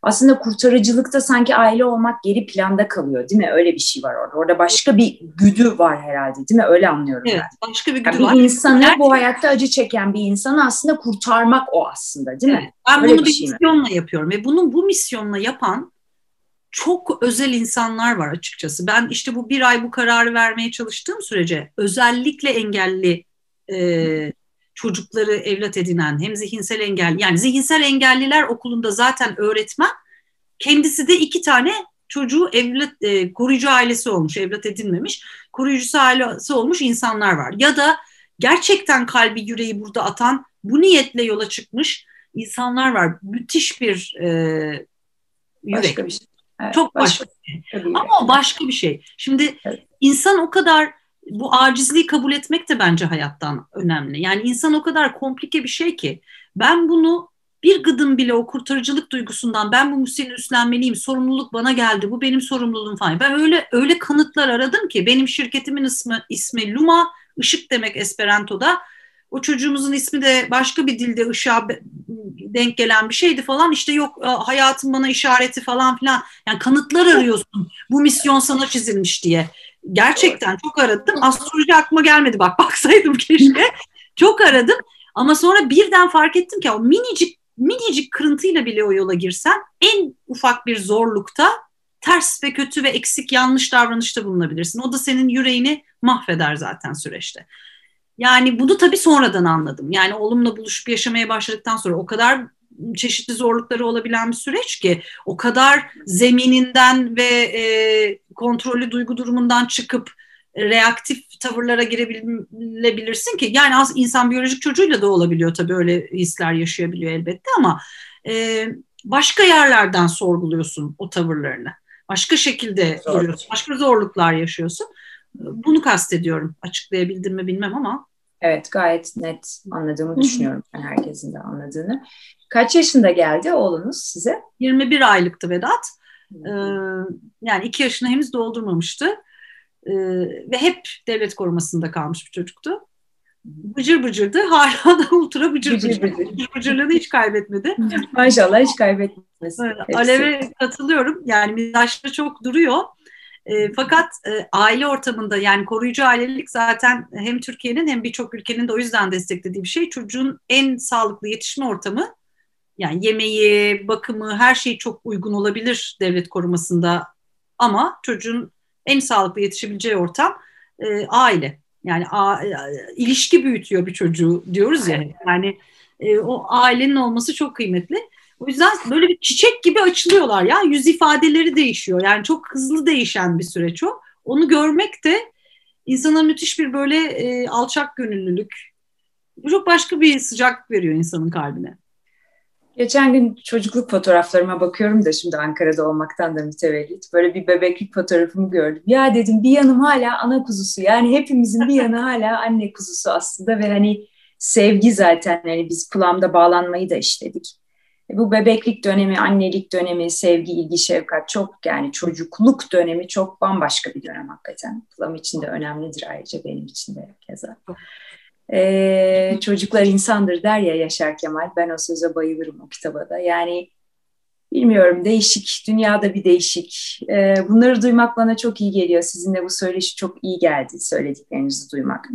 aslında kurtarıcılıkta sanki aile olmak geri planda kalıyor, değil mi? Öyle bir şey var orada. Orada başka bir güdü var herhalde, değil mi? Öyle anlıyorum evet, ben. Başka bir güdü yani var. Bir insanı, bu hayatta acı çeken bir insanı aslında kurtarmak o aslında, değil mi? Evet, ben öyle bunu bir şey misyonla yapıyorum ve bunu bu misyonla yapan çok özel insanlar var açıkçası. Ben işte bu bir ay bu kararı vermeye çalıştığım sürece özellikle engelli çocukları evlat edinen, hem zihinsel engelli, yani zihinsel engelliler okulunda zaten öğretmen, kendisi de 2 tane çocuğu evlat koruyucu ailesi olmuş, evlat edinmemiş, koruyucusu ailesi olmuş insanlar var. Ya da gerçekten kalbi yüreği burada atan, bu niyetle yola çıkmış insanlar var. Müthiş bir yürek. Başka bir şey. Evet, çok başka bir şey. Ama o başka bir şey. Şimdi evet. İnsan o kadar, bu acizliği kabul etmek de bence hayattan önemli. Yani insan o kadar komplike bir şey ki ben bunu bir gıdım bile o kurtarıcılık duygusundan, ben bu müsbeti üstlenmeliyim, sorumluluk bana geldi, bu benim sorumluluğum falan. Ben öyle kanıtlar aradım ki benim şirketimin ismi Luma, ışık demek Esperanto'da. O çocuğumuzun ismi de başka bir dilde ışığa denk gelen bir şeydi falan. İşte yok hayatın bana işareti falan filan. Yani kanıtlar arıyorsun. Bu misyon sana çizilmiş diye. Gerçekten çok aradım. Astroloji aklıma gelmedi. Bak baksaydım keşke. Çok aradım. Ama sonra birden fark ettim ki o minicik kırıntıyla bile o yola girsen en ufak bir zorlukta ters ve kötü ve eksik yanlış davranışta bulunabilirsin. O da senin yüreğini mahveder zaten süreçte. Yani bunu tabii sonradan anladım. Yani oğlumla buluşup yaşamaya başladıktan sonra o kadar çeşitli zorlukları olabilen bir süreç ki, o kadar zemininden ve kontrollü duygu durumundan çıkıp reaktif tavırlara girebilirsin ki, yani az insan biyolojik çocuğuyla da olabiliyor tabii, öyle hisler yaşayabiliyor elbette ama başka yerlerden sorguluyorsun o tavırlarını. Başka şekilde görüyorsun, başka zorluklar yaşıyorsun. Bunu kastediyorum. Açıklayabildim mi bilmem ama. Evet, gayet net anladığımı düşünüyorum. Ben herkesin de anladığını. Kaç yaşında geldi oğlunuz size? 21 aylıktı Vedat. Yani 2 yaşını henüz doldurmamıştı. Ve hep devlet korumasında kalmış bir çocuktu. Bıcır bıcırdı. Hala da ultra bıcır bıcır. Bıcır bıcırlığını hiç kaybetmedi. Maşallah hiç kaybetmesin. Alev'e katılıyorum. Yani mizaçta çok duruyor. Fakat aile ortamında, yani koruyucu ailelik zaten hem Türkiye'nin hem birçok ülkenin de o yüzden desteklediği bir şey. Çocuğun en sağlıklı yetişme ortamı, yani yemeği, bakımı, her şey çok uygun olabilir devlet korumasında ama çocuğun en sağlıklı yetişebileceği ortam aile. Yani ilişki büyütüyor bir çocuğu diyoruz ya. Yani o ailenin olması çok kıymetli. O yüzden böyle bir çiçek gibi açılıyorlar ya. Yüz ifadeleri değişiyor. Yani çok hızlı değişen bir süreç o. Onu görmek de insana müthiş bir böyle alçak gönüllülük. Çok başka bir sıcaklık veriyor insanın kalbine. Geçen gün çocukluk fotoğraflarıma bakıyorum da şimdi Ankara'da olmaktan da mütevellit. Böyle bir bebeklik fotoğrafımı gördüm. Ya dedim, bir yanım hala ana kuzusu. Yani hepimizin bir yanı hala anne kuzusu aslında ve hani sevgi zaten. Yani biz Plum'da bağlanmayı da işledik. Bu bebeklik dönemi, annelik dönemi, sevgi, ilgi, şefkat çok, yani çocukluk dönemi çok bambaşka bir dönem hakikaten. Plum için de önemlidir, ayrıca benim için de keza. Çocuklar insandır der ya Yaşar Kemal, ben o söze bayılırım o kitaba da. Yani bilmiyorum, değişik, dünyada bir değişik. Bunları duymak bana çok iyi geliyor. Sizinle bu söyleşi çok iyi geldi, söylediklerinizi duymak.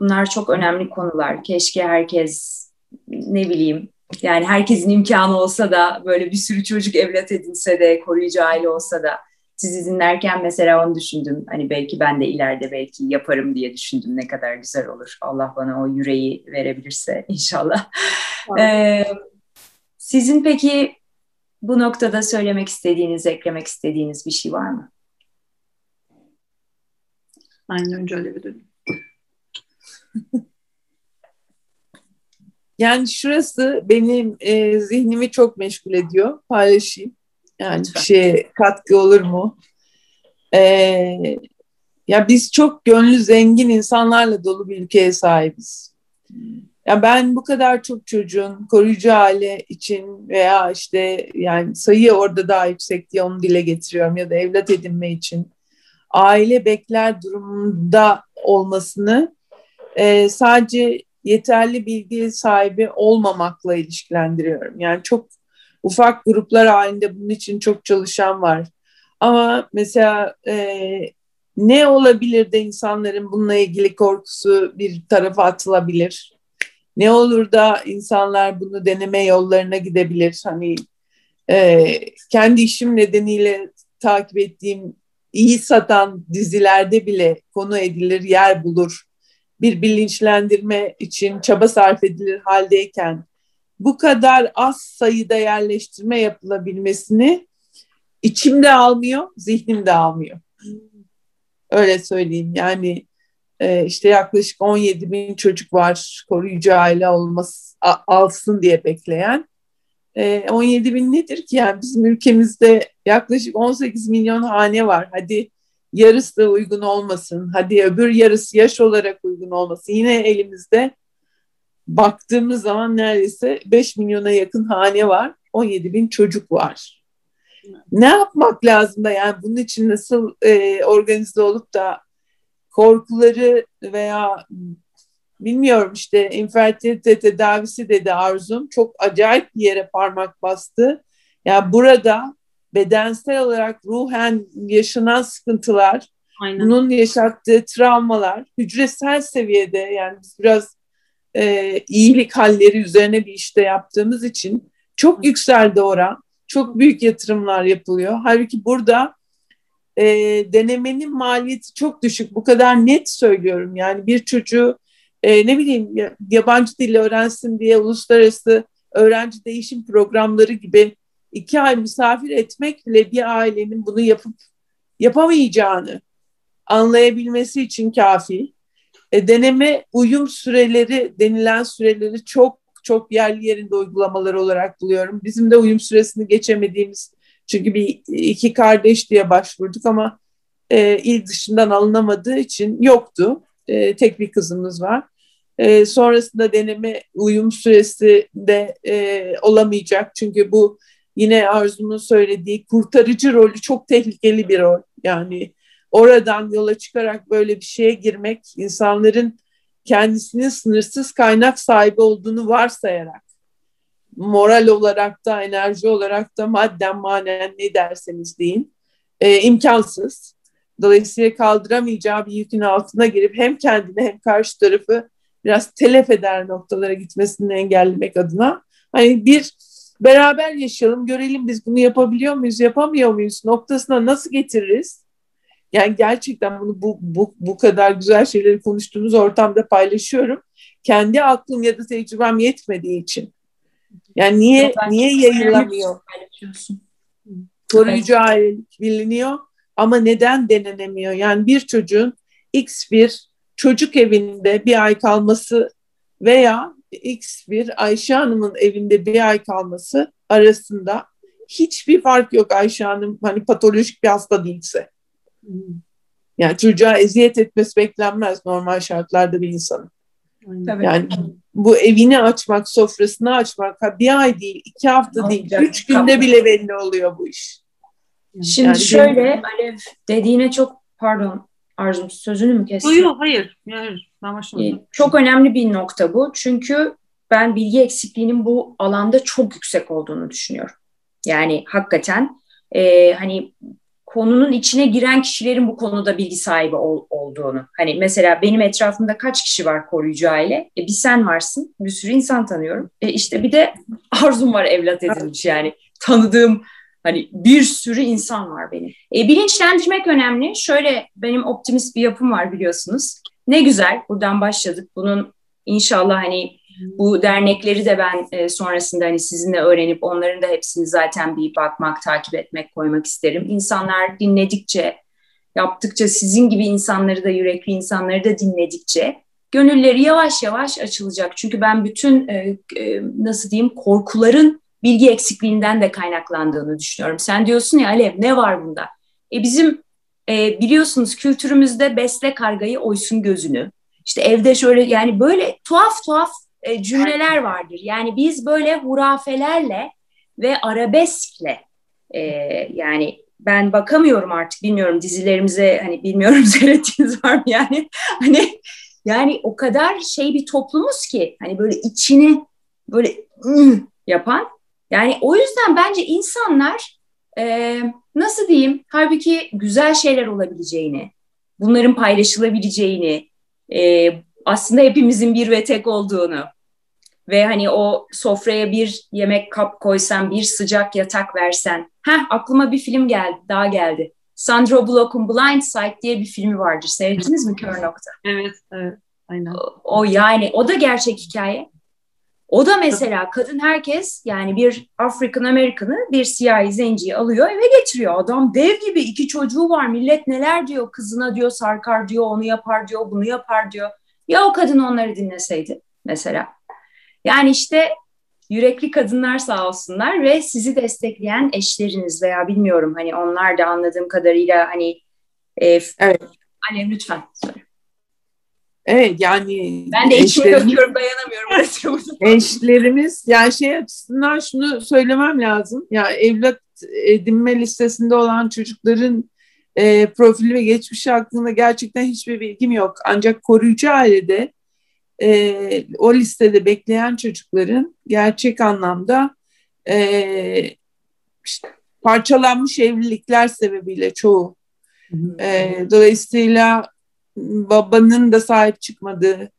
Bunlar çok önemli konular. Keşke herkes, ne bileyim, yani herkesin imkanı olsa da böyle bir sürü çocuk evlat edinse de, koruyucu aile olsa da. Sizi dinlerken mesela onu düşündüm. Hani belki ben de ileride belki yaparım diye düşündüm. Ne kadar güzel olur. Allah bana o yüreği verebilirse inşallah. Sizin peki bu noktada söylemek istediğiniz, eklemek istediğiniz bir şey var mı? Ben önce öyle bir dönüm. Yani şurası benim zihnimi çok meşgul ediyor. Paylaşayım. Yani bir şeye katkı olur mu? Ya biz çok gönlü zengin insanlarla dolu bir ülkeye sahibiz. Ya ben bu kadar çok çocuğun koruyucu aile için veya işte yani sayı orada daha yüksek diye onu dile getiriyorum, ya da evlat edinme için aile bekler durumunda olmasını sadece yeterli bilgi sahibi olmamakla ilişkilendiriyorum. Yani çok ufak gruplar halinde bunun için çok çalışan var. Ama mesela ne olabilir de insanların bununla ilgili korkusu bir tarafa atılabilir? Ne olur da insanlar bunu deneme yollarına gidebilir? Hani kendi işim nedeniyle takip ettiğim iyi satan dizilerde bile konu edilir, yer bulur. Bir bilinçlendirme için çaba sarf edilir haldeyken bu kadar az sayıda yerleştirme yapılabilmesini içim de almıyor, zihnim de almıyor. Öyle söyleyeyim. Yani işte yaklaşık 17 bin çocuk var koruyucu aile alsın diye bekleyen. 17 bin nedir ki? Yani bizim ülkemizde yaklaşık 18 milyon hane var. Hadi yarısı da uygun olmasın. Hadi öbür yarısı yaş olarak uygun olmasın. Yine elimizde baktığımız zaman neredeyse 5 milyona yakın hane var. 17 bin çocuk var. Ne yapmak lazım da, yani bunun için nasıl organize olup da korkuları veya bilmiyorum işte infertilite tedavisi dedi Arzum. Çok acayip bir yere parmak bastı. Yani burada bedensel olarak ruhen yaşanan sıkıntılar, aynen, bunun yaşattığı travmalar, hücresel seviyede, yani biz biraz iyilik halleri üzerine bir işte yaptığımız için çok yükseldi oran. Çok büyük yatırımlar yapılıyor. Halbuki burada denemenin maliyeti çok düşük. Bu kadar net söylüyorum. Yani bir çocuğu ne bileyim yabancı dil öğrensin diye uluslararası öğrenci değişim programları gibi 2 ay misafir etmek bile bir ailenin bunu yapıp yapamayacağını anlayabilmesi için kafi. Deneme uyum süreleri denilen süreleri çok çok yerli yerinde uygulamaları olarak buluyorum. Bizim de uyum süresini geçemediğimiz, çünkü bir iki kardeş diye başvurduk ama il dışından alınamadığı için yoktu. Tek bir kızımız var. Sonrasında deneme uyum süresi de olamayacak. Çünkü bu yine Arzu'nun söylediği kurtarıcı rolü çok tehlikeli bir rol. Yani oradan yola çıkarak böyle bir şeye girmek, insanların kendisinin sınırsız kaynak sahibi olduğunu varsayarak, moral olarak da, enerji olarak da, madden manen ne derseniz deyin, imkansız. Dolayısıyla kaldıramayacağı bir yükün altına girip hem kendini hem karşı tarafı biraz telef eder noktalara gitmesini engellemek adına. Hani bir beraber yaşayalım, görelim biz bunu yapabiliyor muyuz, yapamıyor muyuz noktasına nasıl getiririz? Yani gerçekten bunu bu kadar güzel şeyleri konuştuğumuz ortamda paylaşıyorum. Kendi aklım ya da tecrübem yetmediği için. Yani niye yayılamıyor? Koruyucu ailelik biliniyor ama neden denenemiyor? Yani bir çocuğun X bir çocuk evinde bir ay kalması veya X bir Ayşe Hanım'ın evinde bir ay kalması arasında hiçbir fark yok. Ayşe Hanım hani patolojik bir hasta değilse. Yani çocuğa eziyet etmesi beklenmez normal şartlarda bir insanın. Tabii. Yani bu evini açmak, sofrasını açmak, bir ay değil, 2 hafta olacak, değil, 3 günde bile belli oluyor bu iş. Şimdi yani şöyle Alev dediğine çok pardon Arzum sözünü mü kestin? Yok hayır. Çok önemli bir nokta bu. Çünkü ben bilgi eksikliğinin bu alanda çok yüksek olduğunu düşünüyorum. Yani hakikaten hani konunun içine giren kişilerin bu konuda bilgi sahibi olduğunu. Hani mesela benim etrafımda kaç kişi var koruyucu aile? Bir sen varsın, bir sürü insan tanıyorum. İşte bir de Arzum var evlat edinmiş yani. Tanıdığım hani bir sürü insan var benim. Bilinçlendirmek önemli. Şöyle benim optimist bir yapım var biliyorsunuz. Ne güzel buradan başladık. Bunun inşallah hani bu dernekleri de ben sonrasında hani sizinle öğrenip onların da hepsini zaten bir bakmak, takip etmek, koymak isterim. İnsanlar dinledikçe, yaptıkça sizin gibi insanları da yürekli insanları da dinledikçe gönülleri yavaş yavaş açılacak. Çünkü ben bütün nasıl diyeyim korkuların bilgi eksikliğinden de kaynaklandığını düşünüyorum. Sen diyorsun ya Alev ne var bunda? Bizim biliyorsunuz kültürümüzde besle kargayı oysun gözünü. İşte evde şöyle yani böyle tuhaf cümleler vardır. Yani biz böyle hurafelerle ve arabeskle yani ben bakamıyorum artık bilmiyorum dizilerimize hani bilmiyorum seyrettiğiniz var mı yani hani yani o kadar şey bir toplumuz ki hani böyle içini böyle yapan yani o yüzden bence insanlar nasıl diyeyim halbuki güzel şeyler olabileceğini bunların paylaşılabileceğini aslında hepimizin bir ve tek olduğunu ve hani o sofraya bir yemek kap koysan, bir sıcak yatak versen. Aklıma bir film geldi, daha geldi. Sandra Bullock'un Blind Side diye bir filmi vardır. Seyrettiniz mi Kör Nokta? Evet, aynen. O yani, o da gerçek hikaye. O da mesela kadın herkes yani bir African American'ı bir siyahi zenciyi alıyor eve getiriyor. Adam dev gibi 2 çocuğu var millet neler diyor kızına diyor sarkar diyor onu yapar diyor bunu yapar diyor. Ya o kadın onları dinleseydi mesela. Yani işte yürekli kadınlar sağ olsunlar ve sizi destekleyen eşleriniz veya bilmiyorum hani onlar da anladığım kadarıyla hani evet. Annem lütfen söyle. Evet yani ben de eşlerimi öpüyorum dayanamıyorum. Eşlerimiz yani şey açısından şunu söylemem lazım. Yani evlat edinme listesinde olan çocukların profili ve geçmişi hakkında gerçekten hiçbir bilgim yok. Ancak koruyucu ailede o listede bekleyen çocukların gerçek anlamda işte parçalanmış evlilikler sebebiyle çoğu. Dolayısıyla babanın da sahip çıkmadığı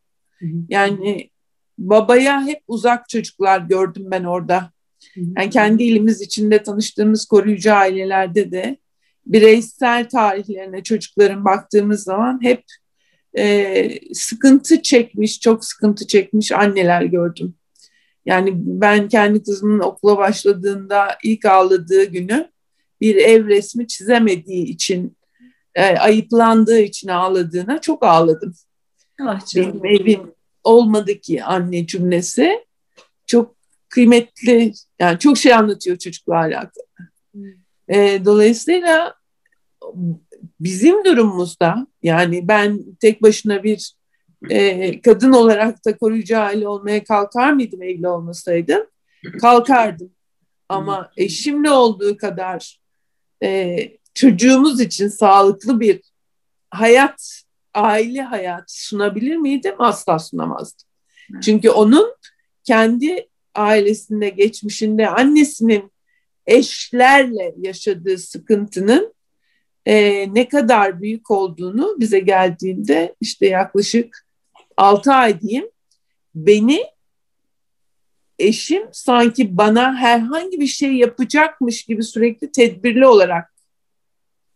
yani babaya hep uzak çocuklar gördüm ben orada. Yani kendi ilimiz içinde tanıştığımız koruyucu ailelerde de bireysel tarihlerine çocukların baktığımız zaman hep çok sıkıntı çekmiş anneler gördüm. Yani ben kendi kızımın okula başladığında ilk ağladığı günü bir ev resmi çizemediği için ayıplandığı için ağladığına çok ağladım. Benim evim olmadı ki anne cümlesi çok kıymetli, yani çok şey anlatıyor çocukla alakalı. Dolayısıyla bizim durumumuzda, yani ben tek başına bir kadın olarak da koruyucu aile olmaya kalkar mıydım evli olmasaydım? Kalkardım. Ama eşimle olduğu kadar çocuğumuz için sağlıklı bir hayat, aile hayatı sunabilir miydim? Asla sunamazdım. Çünkü onun kendi ailesinde, geçmişinde annesinin eşlerle yaşadığı sıkıntının ne kadar büyük olduğunu bize geldiğinde, işte yaklaşık 6 ay diyeyim, beni eşim sanki bana herhangi bir şey yapacakmış gibi sürekli tedbirli olarak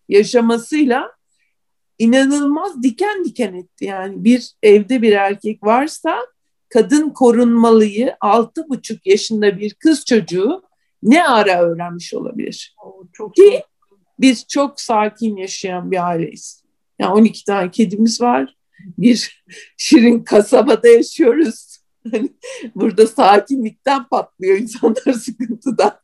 yaşamasıyla inanılmaz diken diken etti. Yani bir evde bir erkek varsa kadın korunmalıyı 6,5 yaşında bir kız çocuğu ne ara öğrenmiş olabilir? Çok ki biz çok sakin yaşayan bir aileyiz. Yani 12 tane kedimiz var. Bir şirin kasabada yaşıyoruz. Burada sakinlikten patlıyor insanlar, sıkıntıdan.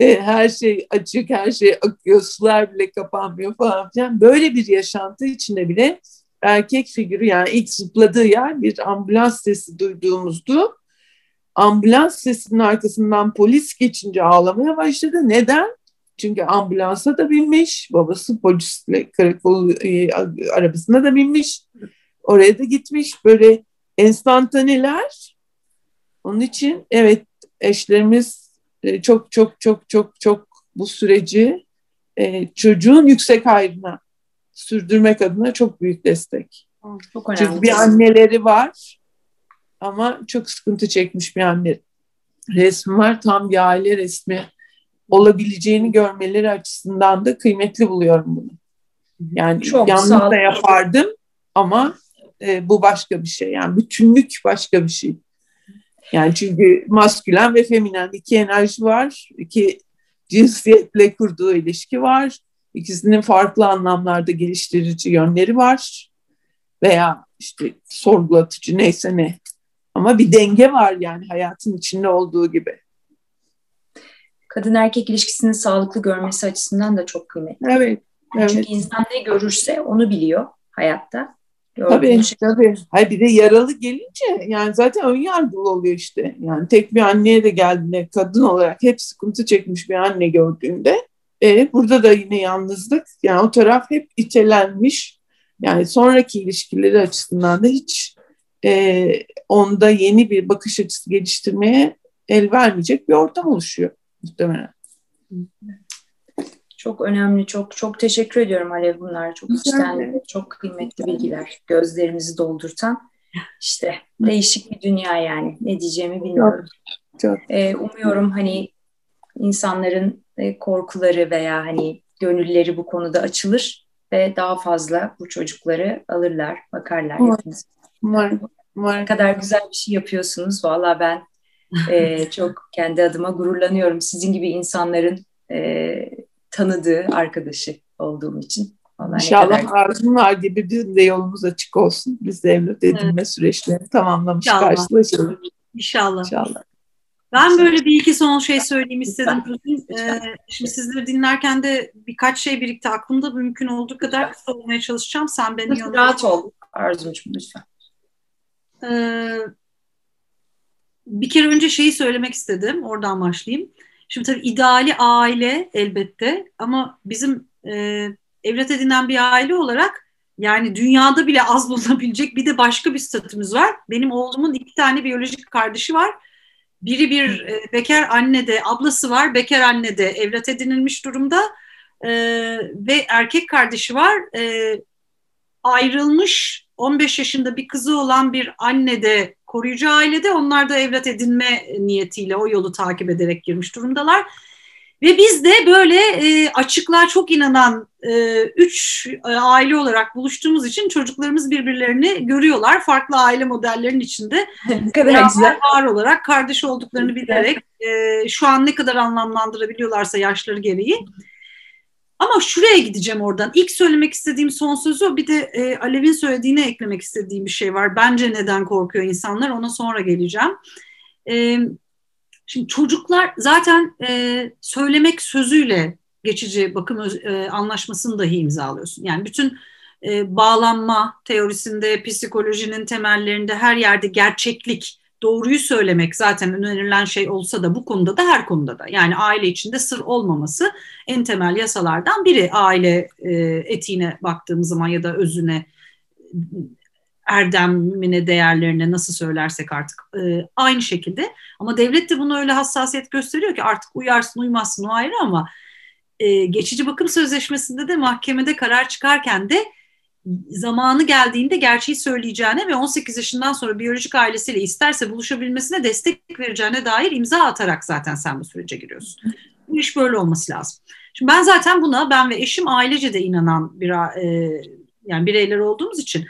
Her şey açık, her şey akıyor, sular bile kapanmıyor falan filan. Böyle bir yaşantı içinde bile erkek figürü, yani ilk zıpladığı yer bir ambulans sesi duyduğumuzdu. Ambulans sesinin arkasından polis geçince ağlamaya başladı. Neden? Çünkü ambulansa da binmiş, babası polisle karakol arabasına da binmiş, oraya da gitmiş. Böyle enstantaneler. Onun için evet, eşlerimiz çok bu süreci çocuğun yüksek hayrına sürdürmek adına çok büyük destek. Çok önemli. Çünkü bir anneleri var ama çok sıkıntı çekmiş bir anne resmi var. Tam bir aile resmi olabileceğini görmeleri açısından da kıymetli buluyorum bunu. Yani çok yanlış da yapardım ama bu başka bir şey. Yani bütünlük başka bir şey. Yani çünkü maskülen ve feminen iki enerji var. İki cinsiyetle kurduğu ilişki var. İkisinin farklı anlamlarda geliştirici yönleri var. Veya işte sorgulatıcı, neyse ne. Ama bir denge var yani hayatın içinde olduğu gibi. Kadın erkek ilişkisinin sağlıklı görmesi açısından da çok kıymetli. Evet, evet. Çünkü insan ne görürse onu biliyor hayatta. Tabii, tabii. Hayır, bir de yaralı gelince yani zaten ön yargılı oluyor işte. Yani tek bir anneye de geldiğinde, kadın olarak hep sıkıntı çekmiş bir anne gördüğünde burada da yine yalnızlık. Yani o taraf hep itelenmiş. Yani sonraki ilişkileri açısından da hiç onda yeni bir bakış açısı geliştirmeye el vermeyecek bir ortam oluşuyor muhtemelen. Çok önemli, çok teşekkür ediyorum Alev, bunlar çok içten, çok kıymetli bilgiler, gözlerimizi doldurtan. İşte değişik bir dünya yani, ne diyeceğimi bilmiyorum. Çok. Umuyorum hani insanların korkuları veya hani gönülleri bu konuda açılır ve daha fazla bu çocukları alırlar, bakarlar. Ne kadar güzel bir şey yapıyorsunuz. Vallahi ben çok kendi adıma gururlanıyorum sizin gibi insanların tanıdığı, arkadaşı olduğum için. Vallahi İnşallah arzumlar gibi bizim de yolumuz açık olsun. Biz de evlat edinme süreçlerini tamamlamış karşılaşalım. İnşallah. Ben böyle bir iki son şey söyleyeyim istedim. Şimdi sizleri dinlerken de birkaç şey birikti aklımda. Mümkün olduğu kadar kısa olmaya çalışacağım. Sen beni yoluna... Rahat ol Arzum'cum lütfen. Bir kere önce şeyi söylemek istedim. Oradan başlayayım. Şimdi tabii ideali aile elbette ama bizim evlat edinen bir aile olarak yani dünyada bile az bulunabilecek bir de başka bir statümüz var. Benim oğlumun 2 tane biyolojik kardeşi var. Biri bir bekar anne de, ablası var. Bekar anne de evlat edinilmiş durumda ve erkek kardeşi var. Ayrılmış 15 yaşında bir kızı olan bir anne de koruyucu ailede, onlar da evlat edinme niyetiyle o yolu takip ederek girmiş durumdalar. Ve biz de böyle açıklığa çok inanan 3 aile olarak buluştuğumuz için çocuklarımız birbirlerini görüyorlar. Farklı aile modellerinin içinde var olarak kardeş olduklarını bilerek şu an ne kadar anlamlandırabiliyorlarsa yaşları gereği. Ama şuraya gideceğim oradan. İlk söylemek istediğim son sözü o. Bir de Alev'in söylediğine eklemek istediğim bir şey var. Bence neden korkuyor insanlar? Ona sonra geleceğim. Şimdi çocuklar zaten söylemek sözüyle geçici bakım anlaşmasını dahi imzalıyorsun. Yani bütün bağlanma teorisinde, psikolojinin temellerinde her yerde gerçeklik, doğruyu söylemek zaten önerilen şey olsa da bu konuda da her konuda da. Yani aile içinde sır olmaması en temel yasalardan biri. Aile etiğine baktığımız zaman ya da özüne, erdemine, değerlerine nasıl söylersek artık aynı şekilde. Ama devlet de bunu öyle hassasiyet gösteriyor ki artık uyarsın uymazsın o ayrı, ama geçici bakım sözleşmesinde de mahkemede karar çıkarken de zamanı geldiğinde gerçeği söyleyeceğine ve 18 yaşından sonra biyolojik ailesiyle isterse buluşabilmesine destek vereceğine dair imza atarak zaten sen bu sürece giriyorsun. Bu iş böyle olması lazım. Şimdi ben zaten buna, ben ve eşim ailece de inanan yani bireyler olduğumuz için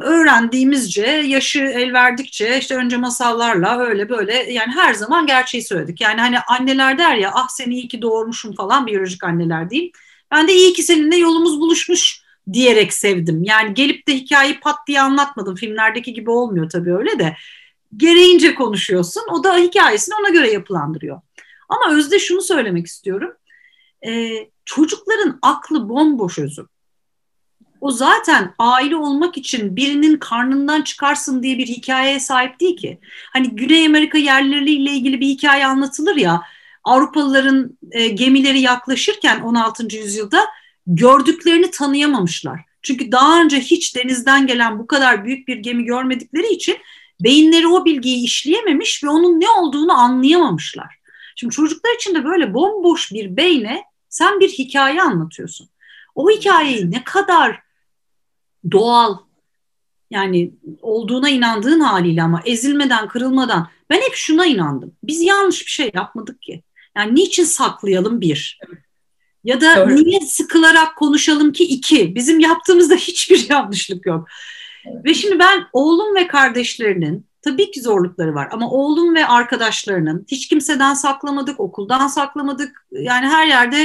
öğrendiğimizce, yaşı el verdikçe işte önce masallarla öyle böyle, yani her zaman gerçeği söyledik. Yani hani anneler der ya, ah seni iyi ki doğurmuşum falan, biyolojik anneler diyeyim. Ben de iyi ki seninle yolumuz buluşmuş diyerek sevdim. Yani gelip de hikayeyi pat diye anlatmadım. Filmlerdeki gibi olmuyor tabii öyle de. Gereğince konuşuyorsun. O da hikayesini ona göre yapılandırıyor. Ama özde şunu söylemek istiyorum. Çocukların aklı bomboş özüm. O zaten aile olmak için birinin karnından çıkarsın diye bir hikayeye sahip değil ki. Hani Güney Amerika yerleriyle ilgili bir hikaye anlatılır ya. Avrupalıların gemileri yaklaşırken 16. yüzyılda gördüklerini tanıyamamışlar. Çünkü daha önce hiç denizden gelen bu kadar büyük bir gemi görmedikleri için beyinleri o bilgiyi işleyememiş ve onun ne olduğunu anlayamamışlar. Şimdi çocuklar için de böyle bomboş bir beyne sen bir hikaye anlatıyorsun. O hikayeyi ne kadar doğal, yani olduğuna inandığın haliyle ama ezilmeden, kırılmadan. Ben hep şuna inandım. Biz yanlış bir şey yapmadık ki. Yani niçin saklayalım bir? Ya da doğru, niye sıkılarak konuşalım ki iki? Bizim yaptığımızda hiçbir yanlışlık yok. Evet. Ve şimdi ben oğlum ve kardeşlerinin tabii ki zorlukları var. Ama oğlum ve arkadaşlarının hiç kimseden saklamadık, okuldan saklamadık. Yani her yerde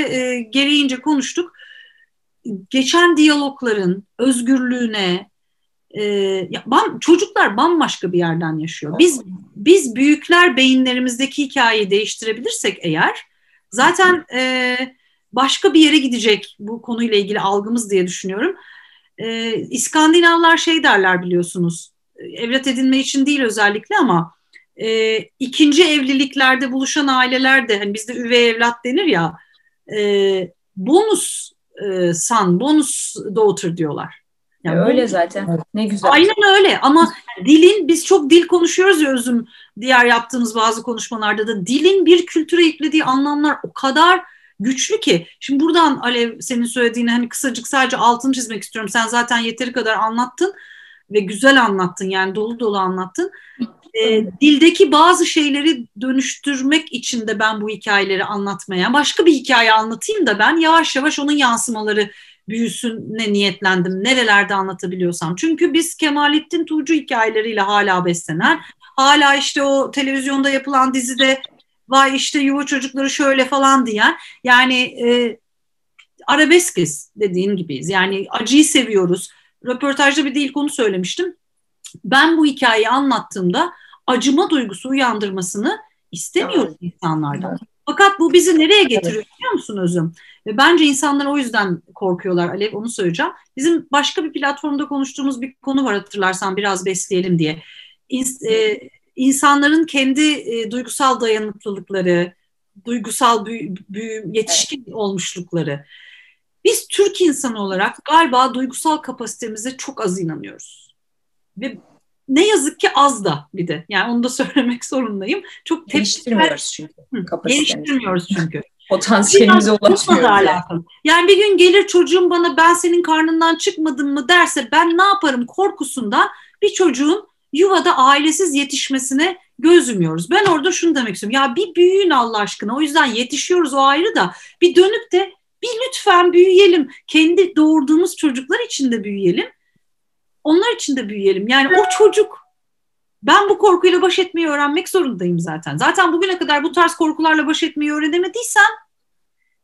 gereğince konuştuk. Geçen diyalogların özgürlüğüne, çocuklar bambaşka bir yerden yaşıyor. Biz büyükler beyinlerimizdeki hikayeyi değiştirebilirsek eğer zaten... başka bir yere gidecek bu konuyla ilgili algımız diye düşünüyorum. İskandinavlar şey derler biliyorsunuz, evlat edinme için değil özellikle ama ikinci evliliklerde buluşan aileler de, hani bizde üvey evlat denir ya, bonus son, bonus daughter diyorlar. Yani öyle bonus, zaten ne güzel. Aynen öyle ama dilin, biz çok dil konuşuyoruz ya özüm, diğer yaptığımız bazı konuşmalarda da dilin bir kültüre yüklediği anlamlar o kadar güçlü ki. Şimdi buradan Alev senin söylediğini hani kısacık sadece altını çizmek istiyorum. Sen zaten yeteri kadar anlattın ve güzel anlattın, yani dolu dolu anlattın. Dildeki bazı şeyleri dönüştürmek için de ben bu hikayeleri anlatmaya, başka bir hikaye anlatayım da ben yavaş yavaş onun yansımaları büyüsüne niyetlendim. Nerelerde anlatabiliyorsam. Çünkü biz Kemalettin Tuğcu hikayeleriyle hala beslenen, hala işte o televizyonda yapılan dizide vay işte yuva çocukları şöyle falan diyen, yani arabeskiz dediğin gibiyiz. Yani acıyı seviyoruz. Röportajda bir de ilk onu söylemiştim. Ben bu hikayeyi anlattığımda acıma duygusu uyandırmasını istemiyoruz insanlardan. Fakat bu bizi nereye getiriyor biliyor musun özüm? Ve bence insanlar o yüzden korkuyorlar Alev, onu söyleyeceğim. Bizim başka bir platformda konuştuğumuz bir konu var, hatırlarsan biraz besleyelim diye. İnsanların kendi duygusal dayanıklılıkları, duygusal yetişkin olmuşlukları. Biz Türk insanı olarak galiba duygusal kapasitemize çok az inanıyoruz. Ve ne yazık ki az da bir de. Yani onu da söylemek zorundayım. Çok geliştirmiyoruz çünkü. Geliştirmiyoruz çünkü. Potansiyelimize ulaşmıyoruz. Yani bir gün gelir çocuğum bana ben senin karnından çıkmadım mı derse ben ne yaparım korkusundan bir çocuğun yuvada ailesiz yetişmesine göz yumuyoruz. Ben orada şunu demek istiyorum. Ya bir büyüyün Allah aşkına. O yüzden yetişiyoruz, o ayrı da. Bir dönüp de bir lütfen büyüyelim. Kendi doğurduğumuz çocuklar için de büyüyelim. Onlar için de büyüyelim. Yani o çocuk, ben bu korkuyla baş etmeyi öğrenmek zorundayım zaten. Zaten bugüne kadar bu tarz korkularla baş etmeyi öğrenemediysen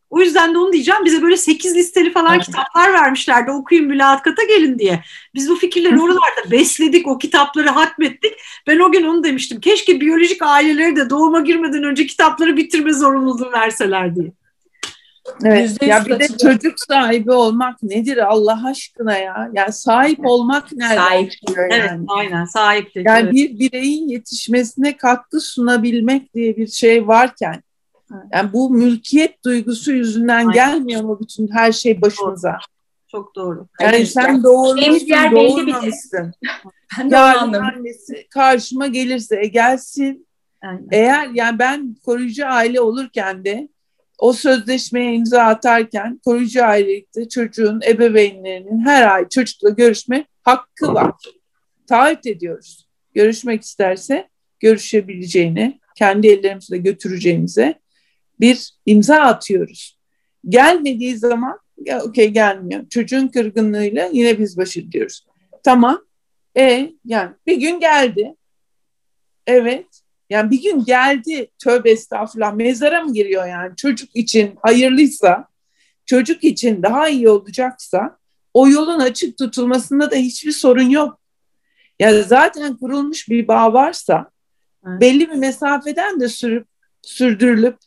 O yüzden de onu diyeceğim. Bize böyle 8 listeli falan kitaplar vermişlerdi. Okuyun, mülakata gelin diye. Biz bu fikirleri oralarda besledik. O kitapları hatmettik. Ben o gün onu demiştim. Keşke biyolojik aileleri de doğuma girmeden önce kitapları bitirme zorunluluğu verseler diye. Evet. Ya bir de çocuk sahibi olmak nedir Allah aşkına ya? Yani sahip olmak nerede? Sahip. Yani. Evet, aynen. Sahiplik. Yani evet. Bir bireyin yetişmesine katkı sunabilmek diye bir şey varken, yani bu mülkiyet duygusu yüzünden aynen. gelmiyor mu bütün her şey başımıza? Doğru. Çok doğru. Yani sen doğurmuşsun, doğurmamışsın. Yarın annesi karşıma gelirse gelsin. Aynen. Eğer yani ben koruyucu aile olurken de o sözleşmeye imza atarken koruyucu ailelikte çocuğun ebeveynlerinin her ay çocukla görüşme hakkı var. Taahhüt ediyoruz. Görüşmek isterse görüşebileceğini, kendi ellerimizle götüreceğimize bir imza atıyoruz. Gelmediği zaman ya okey gelmiyor. Çocuğun kırgınlığıyla yine biz baş ediyoruz. Tamam. Yani bir gün geldi. Evet. Yani bir gün geldi, tövbe estağfurullah, mezara mı giriyor yani? Çocuk için hayırlıysa, çocuk için daha iyi olacaksa o yolun açık tutulmasında da hiçbir sorun yok. Yani zaten kurulmuş bir bağ varsa belli bir mesafeden de sürdürülüp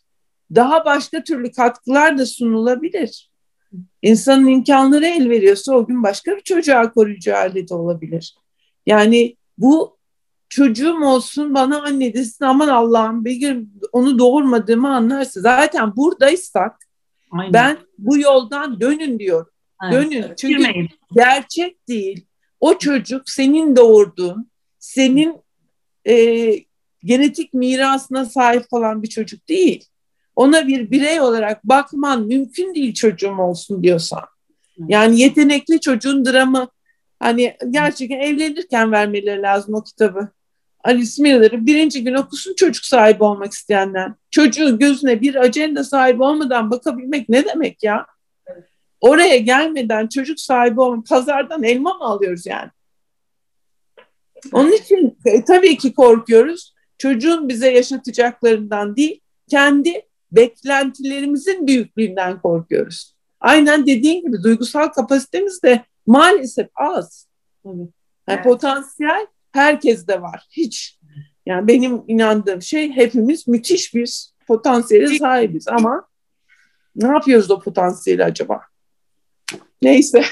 daha başka türlü katkılar da sunulabilir. İnsanın imkanları el veriyorsa o gün başka bir çocuğa koruyucu aile de olabilir. Yani bu çocuğum olsun bana anne desin, aman Allah'ım bir gün onu doğurmadığımı anlarsa, zaten buradaysak aynen. ben bu yoldan dönün diyorum. Aynen. Dönün. Çünkü girmeyin. Gerçek değil. O çocuk senin doğurduğun, senin genetik mirasına sahip olan bir çocuk değil. Ona bir birey olarak bakman mümkün değil çocuğum olsun diyorsan. Yani yetenekli çocuğun dramı, hani gerçekten evlenirken vermeleri lazım o kitabı. Alice Miller'ı birinci gün okusun çocuk sahibi olmak isteyenler. Çocuğun gözüne bir ajanda sahibi olmadan bakabilmek ne demek ya? Oraya gelmeden çocuk sahibi olmak, pazardan elma mı alıyoruz yani? Onun için tabii ki korkuyoruz. Çocuğun bize yaşatacaklarından değil, kendi beklentilerimizin büyüklüğünden korkuyoruz. Aynen dediğin gibi duygusal kapasitemiz de maalesef az. Yani evet. Potansiyel herkeste var. Hiç. Yani benim inandığım şey, hepimiz müthiş bir potansiyele sahibiz ama ne yapıyoruz o potansiyeli acaba? Neyse.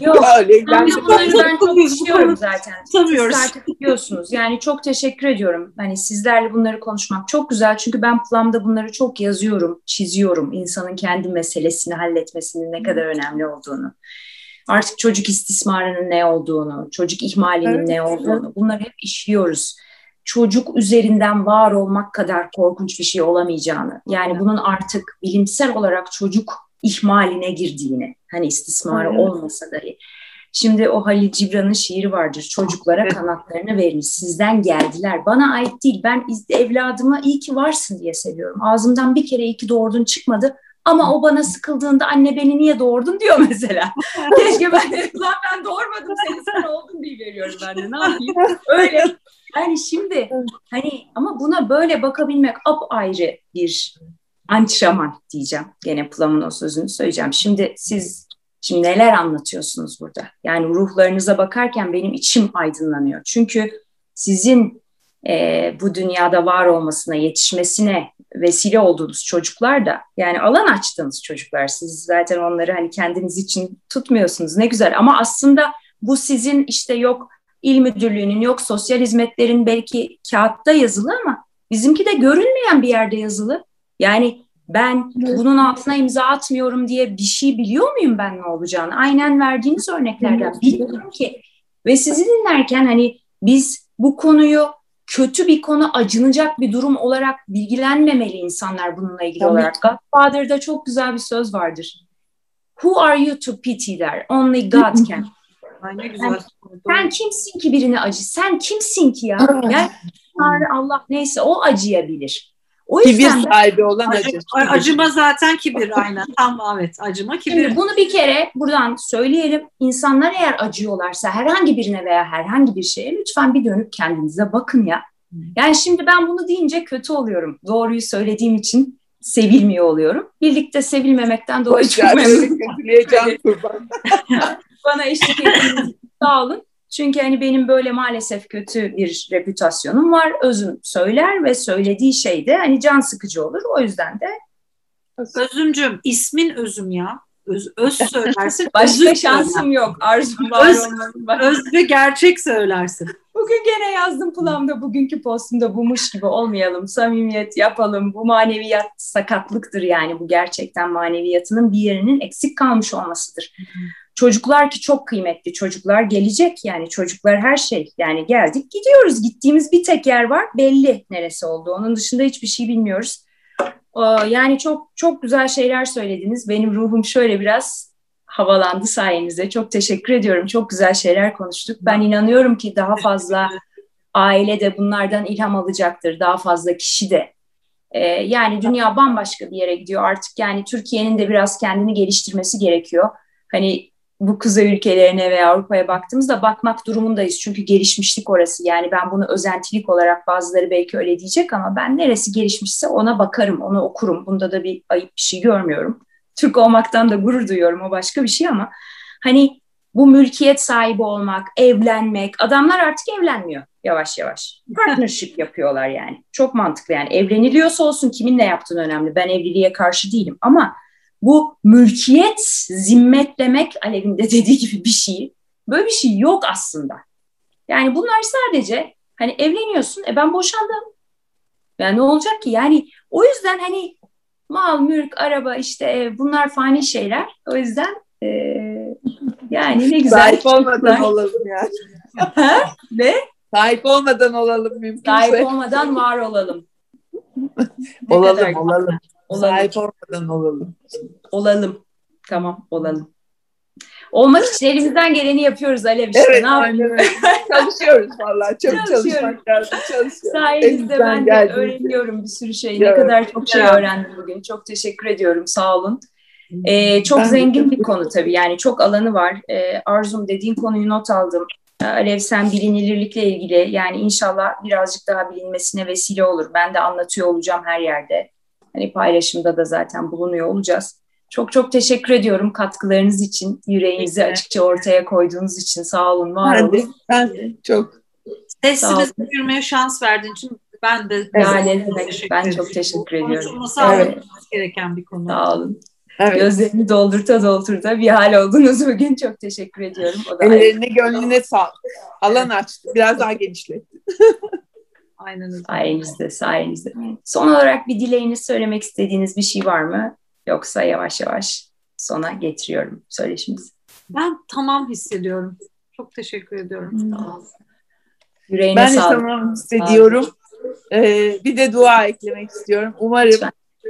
Yok. Ben de bunlardan konuşuyorum zaten. Tanıyoruz. Siz artık biliyorsunuz. Yani çok teşekkür ediyorum. Hani sizlerle bunları konuşmak çok güzel. Çünkü ben Plum'da bunları çok yazıyorum, çiziyorum. İnsanın kendi meselesini halletmesinin ne kadar önemli olduğunu. Artık çocuk istismarının ne olduğunu, çocuk ihmalinin evet. ne olduğunu, bunları hep işliyoruz. Çocuk üzerinden var olmak kadar korkunç bir şey olamayacağını, yani bunun artık bilimsel olarak çocuk ihmaline girdiğini, hani istismarı evet. olmasa dahi. Şimdi o Halil Cibran'ın şiiri vardır, çocuklara evet. kanatlarını vermiş, sizden geldiler, bana ait değil, ben evladıma iyi ki varsın diye seviyorum. Ağzımdan bir kere iyi ki doğurdun çıkmadı. Ama o bana sıkıldığında anne beni niye doğurdun diyor mesela. Keşke ben de ulan ben doğurmadım seni, sen oldun diye veriyorum ben de, ne yapayım. Öyle yani şimdi hani ama buna böyle bakabilmek apayrı bir antrenman diyeceğim. Gene Plum'un o sözünü söyleyeceğim. Şimdi siz neler anlatıyorsunuz burada? Yani ruhlarınıza bakarken benim içim aydınlanıyor. Çünkü sizin bu dünyada var olmasına, yetişmesine vesile olduğunuz çocuklar da, yani alan açtığınız çocuklar, siz zaten onları hani kendiniz için tutmuyorsunuz, ne güzel, ama aslında bu sizin işte yok il müdürlüğünün, yok sosyal hizmetlerin belki kağıtta yazılı ama bizimki de görünmeyen bir yerde yazılı. Yani ben bunun altına imza atmıyorum diye bir şey biliyor muyum ben ne olacağını? Aynen verdiğiniz örneklerden bilmiyorum ki. Ve sizi dinlerken hani biz bu konuyu kötü bir konu, acınacak bir durum olarak bilgilenmemeli insanlar bununla ilgili Tabii. olarak. Godfather'da çok güzel bir söz vardır. Who are you to pity der? Only God can. Yani, sen kimsin ki birine acı? Sen kimsin ki ya? Yani Allah neyse o acıyabilir. O yüzden kibir sahibi olan acı. Acıma zaten kibir aynen. Tamam evet, acıma kibir. Şimdi bunu bir kere buradan söyleyelim. İnsanlar eğer acıyorlarsa herhangi birine veya herhangi bir şeye lütfen bir dönüp kendinize bakın ya. Yani şimdi ben bunu deyince kötü oluyorum. Doğruyu söylediğim için sevilmiyor oluyorum. Birlikte sevilmemekten dolayı çok memnunum. Bana eşlik ettiğiniz sağ olun. Çünkü hani benim böyle maalesef kötü bir reputasyonum var. Özüm söyler ve söylediği şey de hani can sıkıcı olur. O yüzden de Özümcüm, ismin Özüm ya. Öz söylersin. Başka şansım yok. Arzum var olmanın. Öz ve gerçek söylersin. Bugün gene yazdım Plum'da, bugünkü postumda bumuş gibi olmayalım. Samimiyet yapalım. Bu maneviyat sakatlıktır yani. Bu gerçekten maneviyatının bir yerinin eksik kalmış olmasıdır. Çocuklar ki çok kıymetli. Çocuklar gelecek yani. Çocuklar her şey. Yani geldik gidiyoruz. Gittiğimiz bir tek yer var. Belli neresi oldu. Onun dışında hiçbir şey bilmiyoruz. Yani çok çok güzel şeyler söylediniz. Benim ruhum şöyle biraz havalandı sayenizde. Çok teşekkür ediyorum. Çok güzel şeyler konuştuk. Ben inanıyorum ki daha fazla aile de bunlardan ilham alacaktır. Daha fazla kişi de. Yani dünya bambaşka bir yere gidiyor artık. Yani Türkiye'nin de biraz kendini geliştirmesi gerekiyor. Hani bu kuzey ülkelerine ve Avrupa'ya baktığımızda bakmak durumundayız. Çünkü gelişmişlik orası. Yani ben bunu özentilik olarak bazıları belki öyle diyecek ama ben neresi gelişmişse ona bakarım, onu okurum. Bunda da bir ayıp bir şey görmüyorum. Türk olmaktan da gurur duyuyorum, o başka bir şey ama hani bu mülkiyet sahibi olmak, evlenmek, adamlar artık evlenmiyor yavaş yavaş. Partnership yapıyorlar yani. Çok mantıklı yani. Evleniliyorsa olsun, kiminle yaptığın önemli. Ben evliliğe karşı değilim ama bu mülkiyet, zimmetlemek Alev'in de dediği gibi bir şey. Böyle bir şey yok aslında. Yani bunlar sadece hani evleniyorsun, ben boşandım. Yani ne olacak ki? Yani o yüzden hani mal, mülk, araba, işte ev, bunlar fani şeyler. O yüzden yani ne güzel. Sahip olmadan olalım yani. Ne? Sahip olmadan olalım mümkünse. Sahip olmadan var olalım. Olalım. Olalım. Sahip olmadan olalım. Olalım. Tamam, olalım. Olmak için elimizden geleni yapıyoruz Alev işte. Evet, ne aynen. Çalışıyoruz vallahi. Çalışmak lazım. Sayenizde ben de öğreniyorum bir sürü şey. Evet. Ne kadar çok şey öğrendim bugün. Çok teşekkür ediyorum. Sağ olun. Çok zengin bir konu tabii. Yani çok alanı var. Arzum, dediğin konuyu not aldım. Alev, sen bilinirlikle ilgili. Yani inşallah birazcık daha bilinmesine vesile olur. Ben de anlatıyor olacağım her yerde. Hani paylaşımda da zaten bulunuyor olacağız. Çok çok teşekkür ediyorum katkılarınız için. Yüreğinizi açıkça ortaya koyduğunuz için. Sağ olun, var olun. Ben de çok. Sesinizi duyurmaya şans verdiğin için ben de. Ben çok teşekkür ediyorum. Konuşulması gereken bir konu. Sağ olun. Evet. Gözlerini doldurta bir hal oldunuz bugün. Çok teşekkür ediyorum. Ellerine, gönlüne sağlık. Alan açtı. Biraz daha genişletti. Aynen öyle. Sayenizde. Son olarak bir dileğiniz, söylemek istediğiniz bir şey var mı? Yoksa yavaş yavaş sona getiriyorum söyleşimizi. Ben tamam hissediyorum. Çok teşekkür ediyorum. Tamam. Yüreğine ben sağlık. Ben de tamam hissediyorum. Bir de dua eklemek istiyorum. Umarım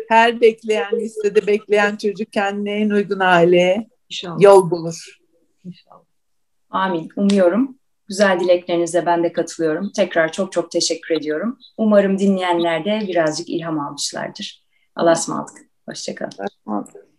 her bekleyen listede bekleyen çocuk kendine en uygun aileye yol bulur. İnşallah. Amin. Umuyorum. Güzel dileklerinize ben de katılıyorum. Tekrar çok çok teşekkür ediyorum. Umarım dinleyenler de birazcık ilham almışlardır. Allah'a ısmarladık. Hoşçakalın.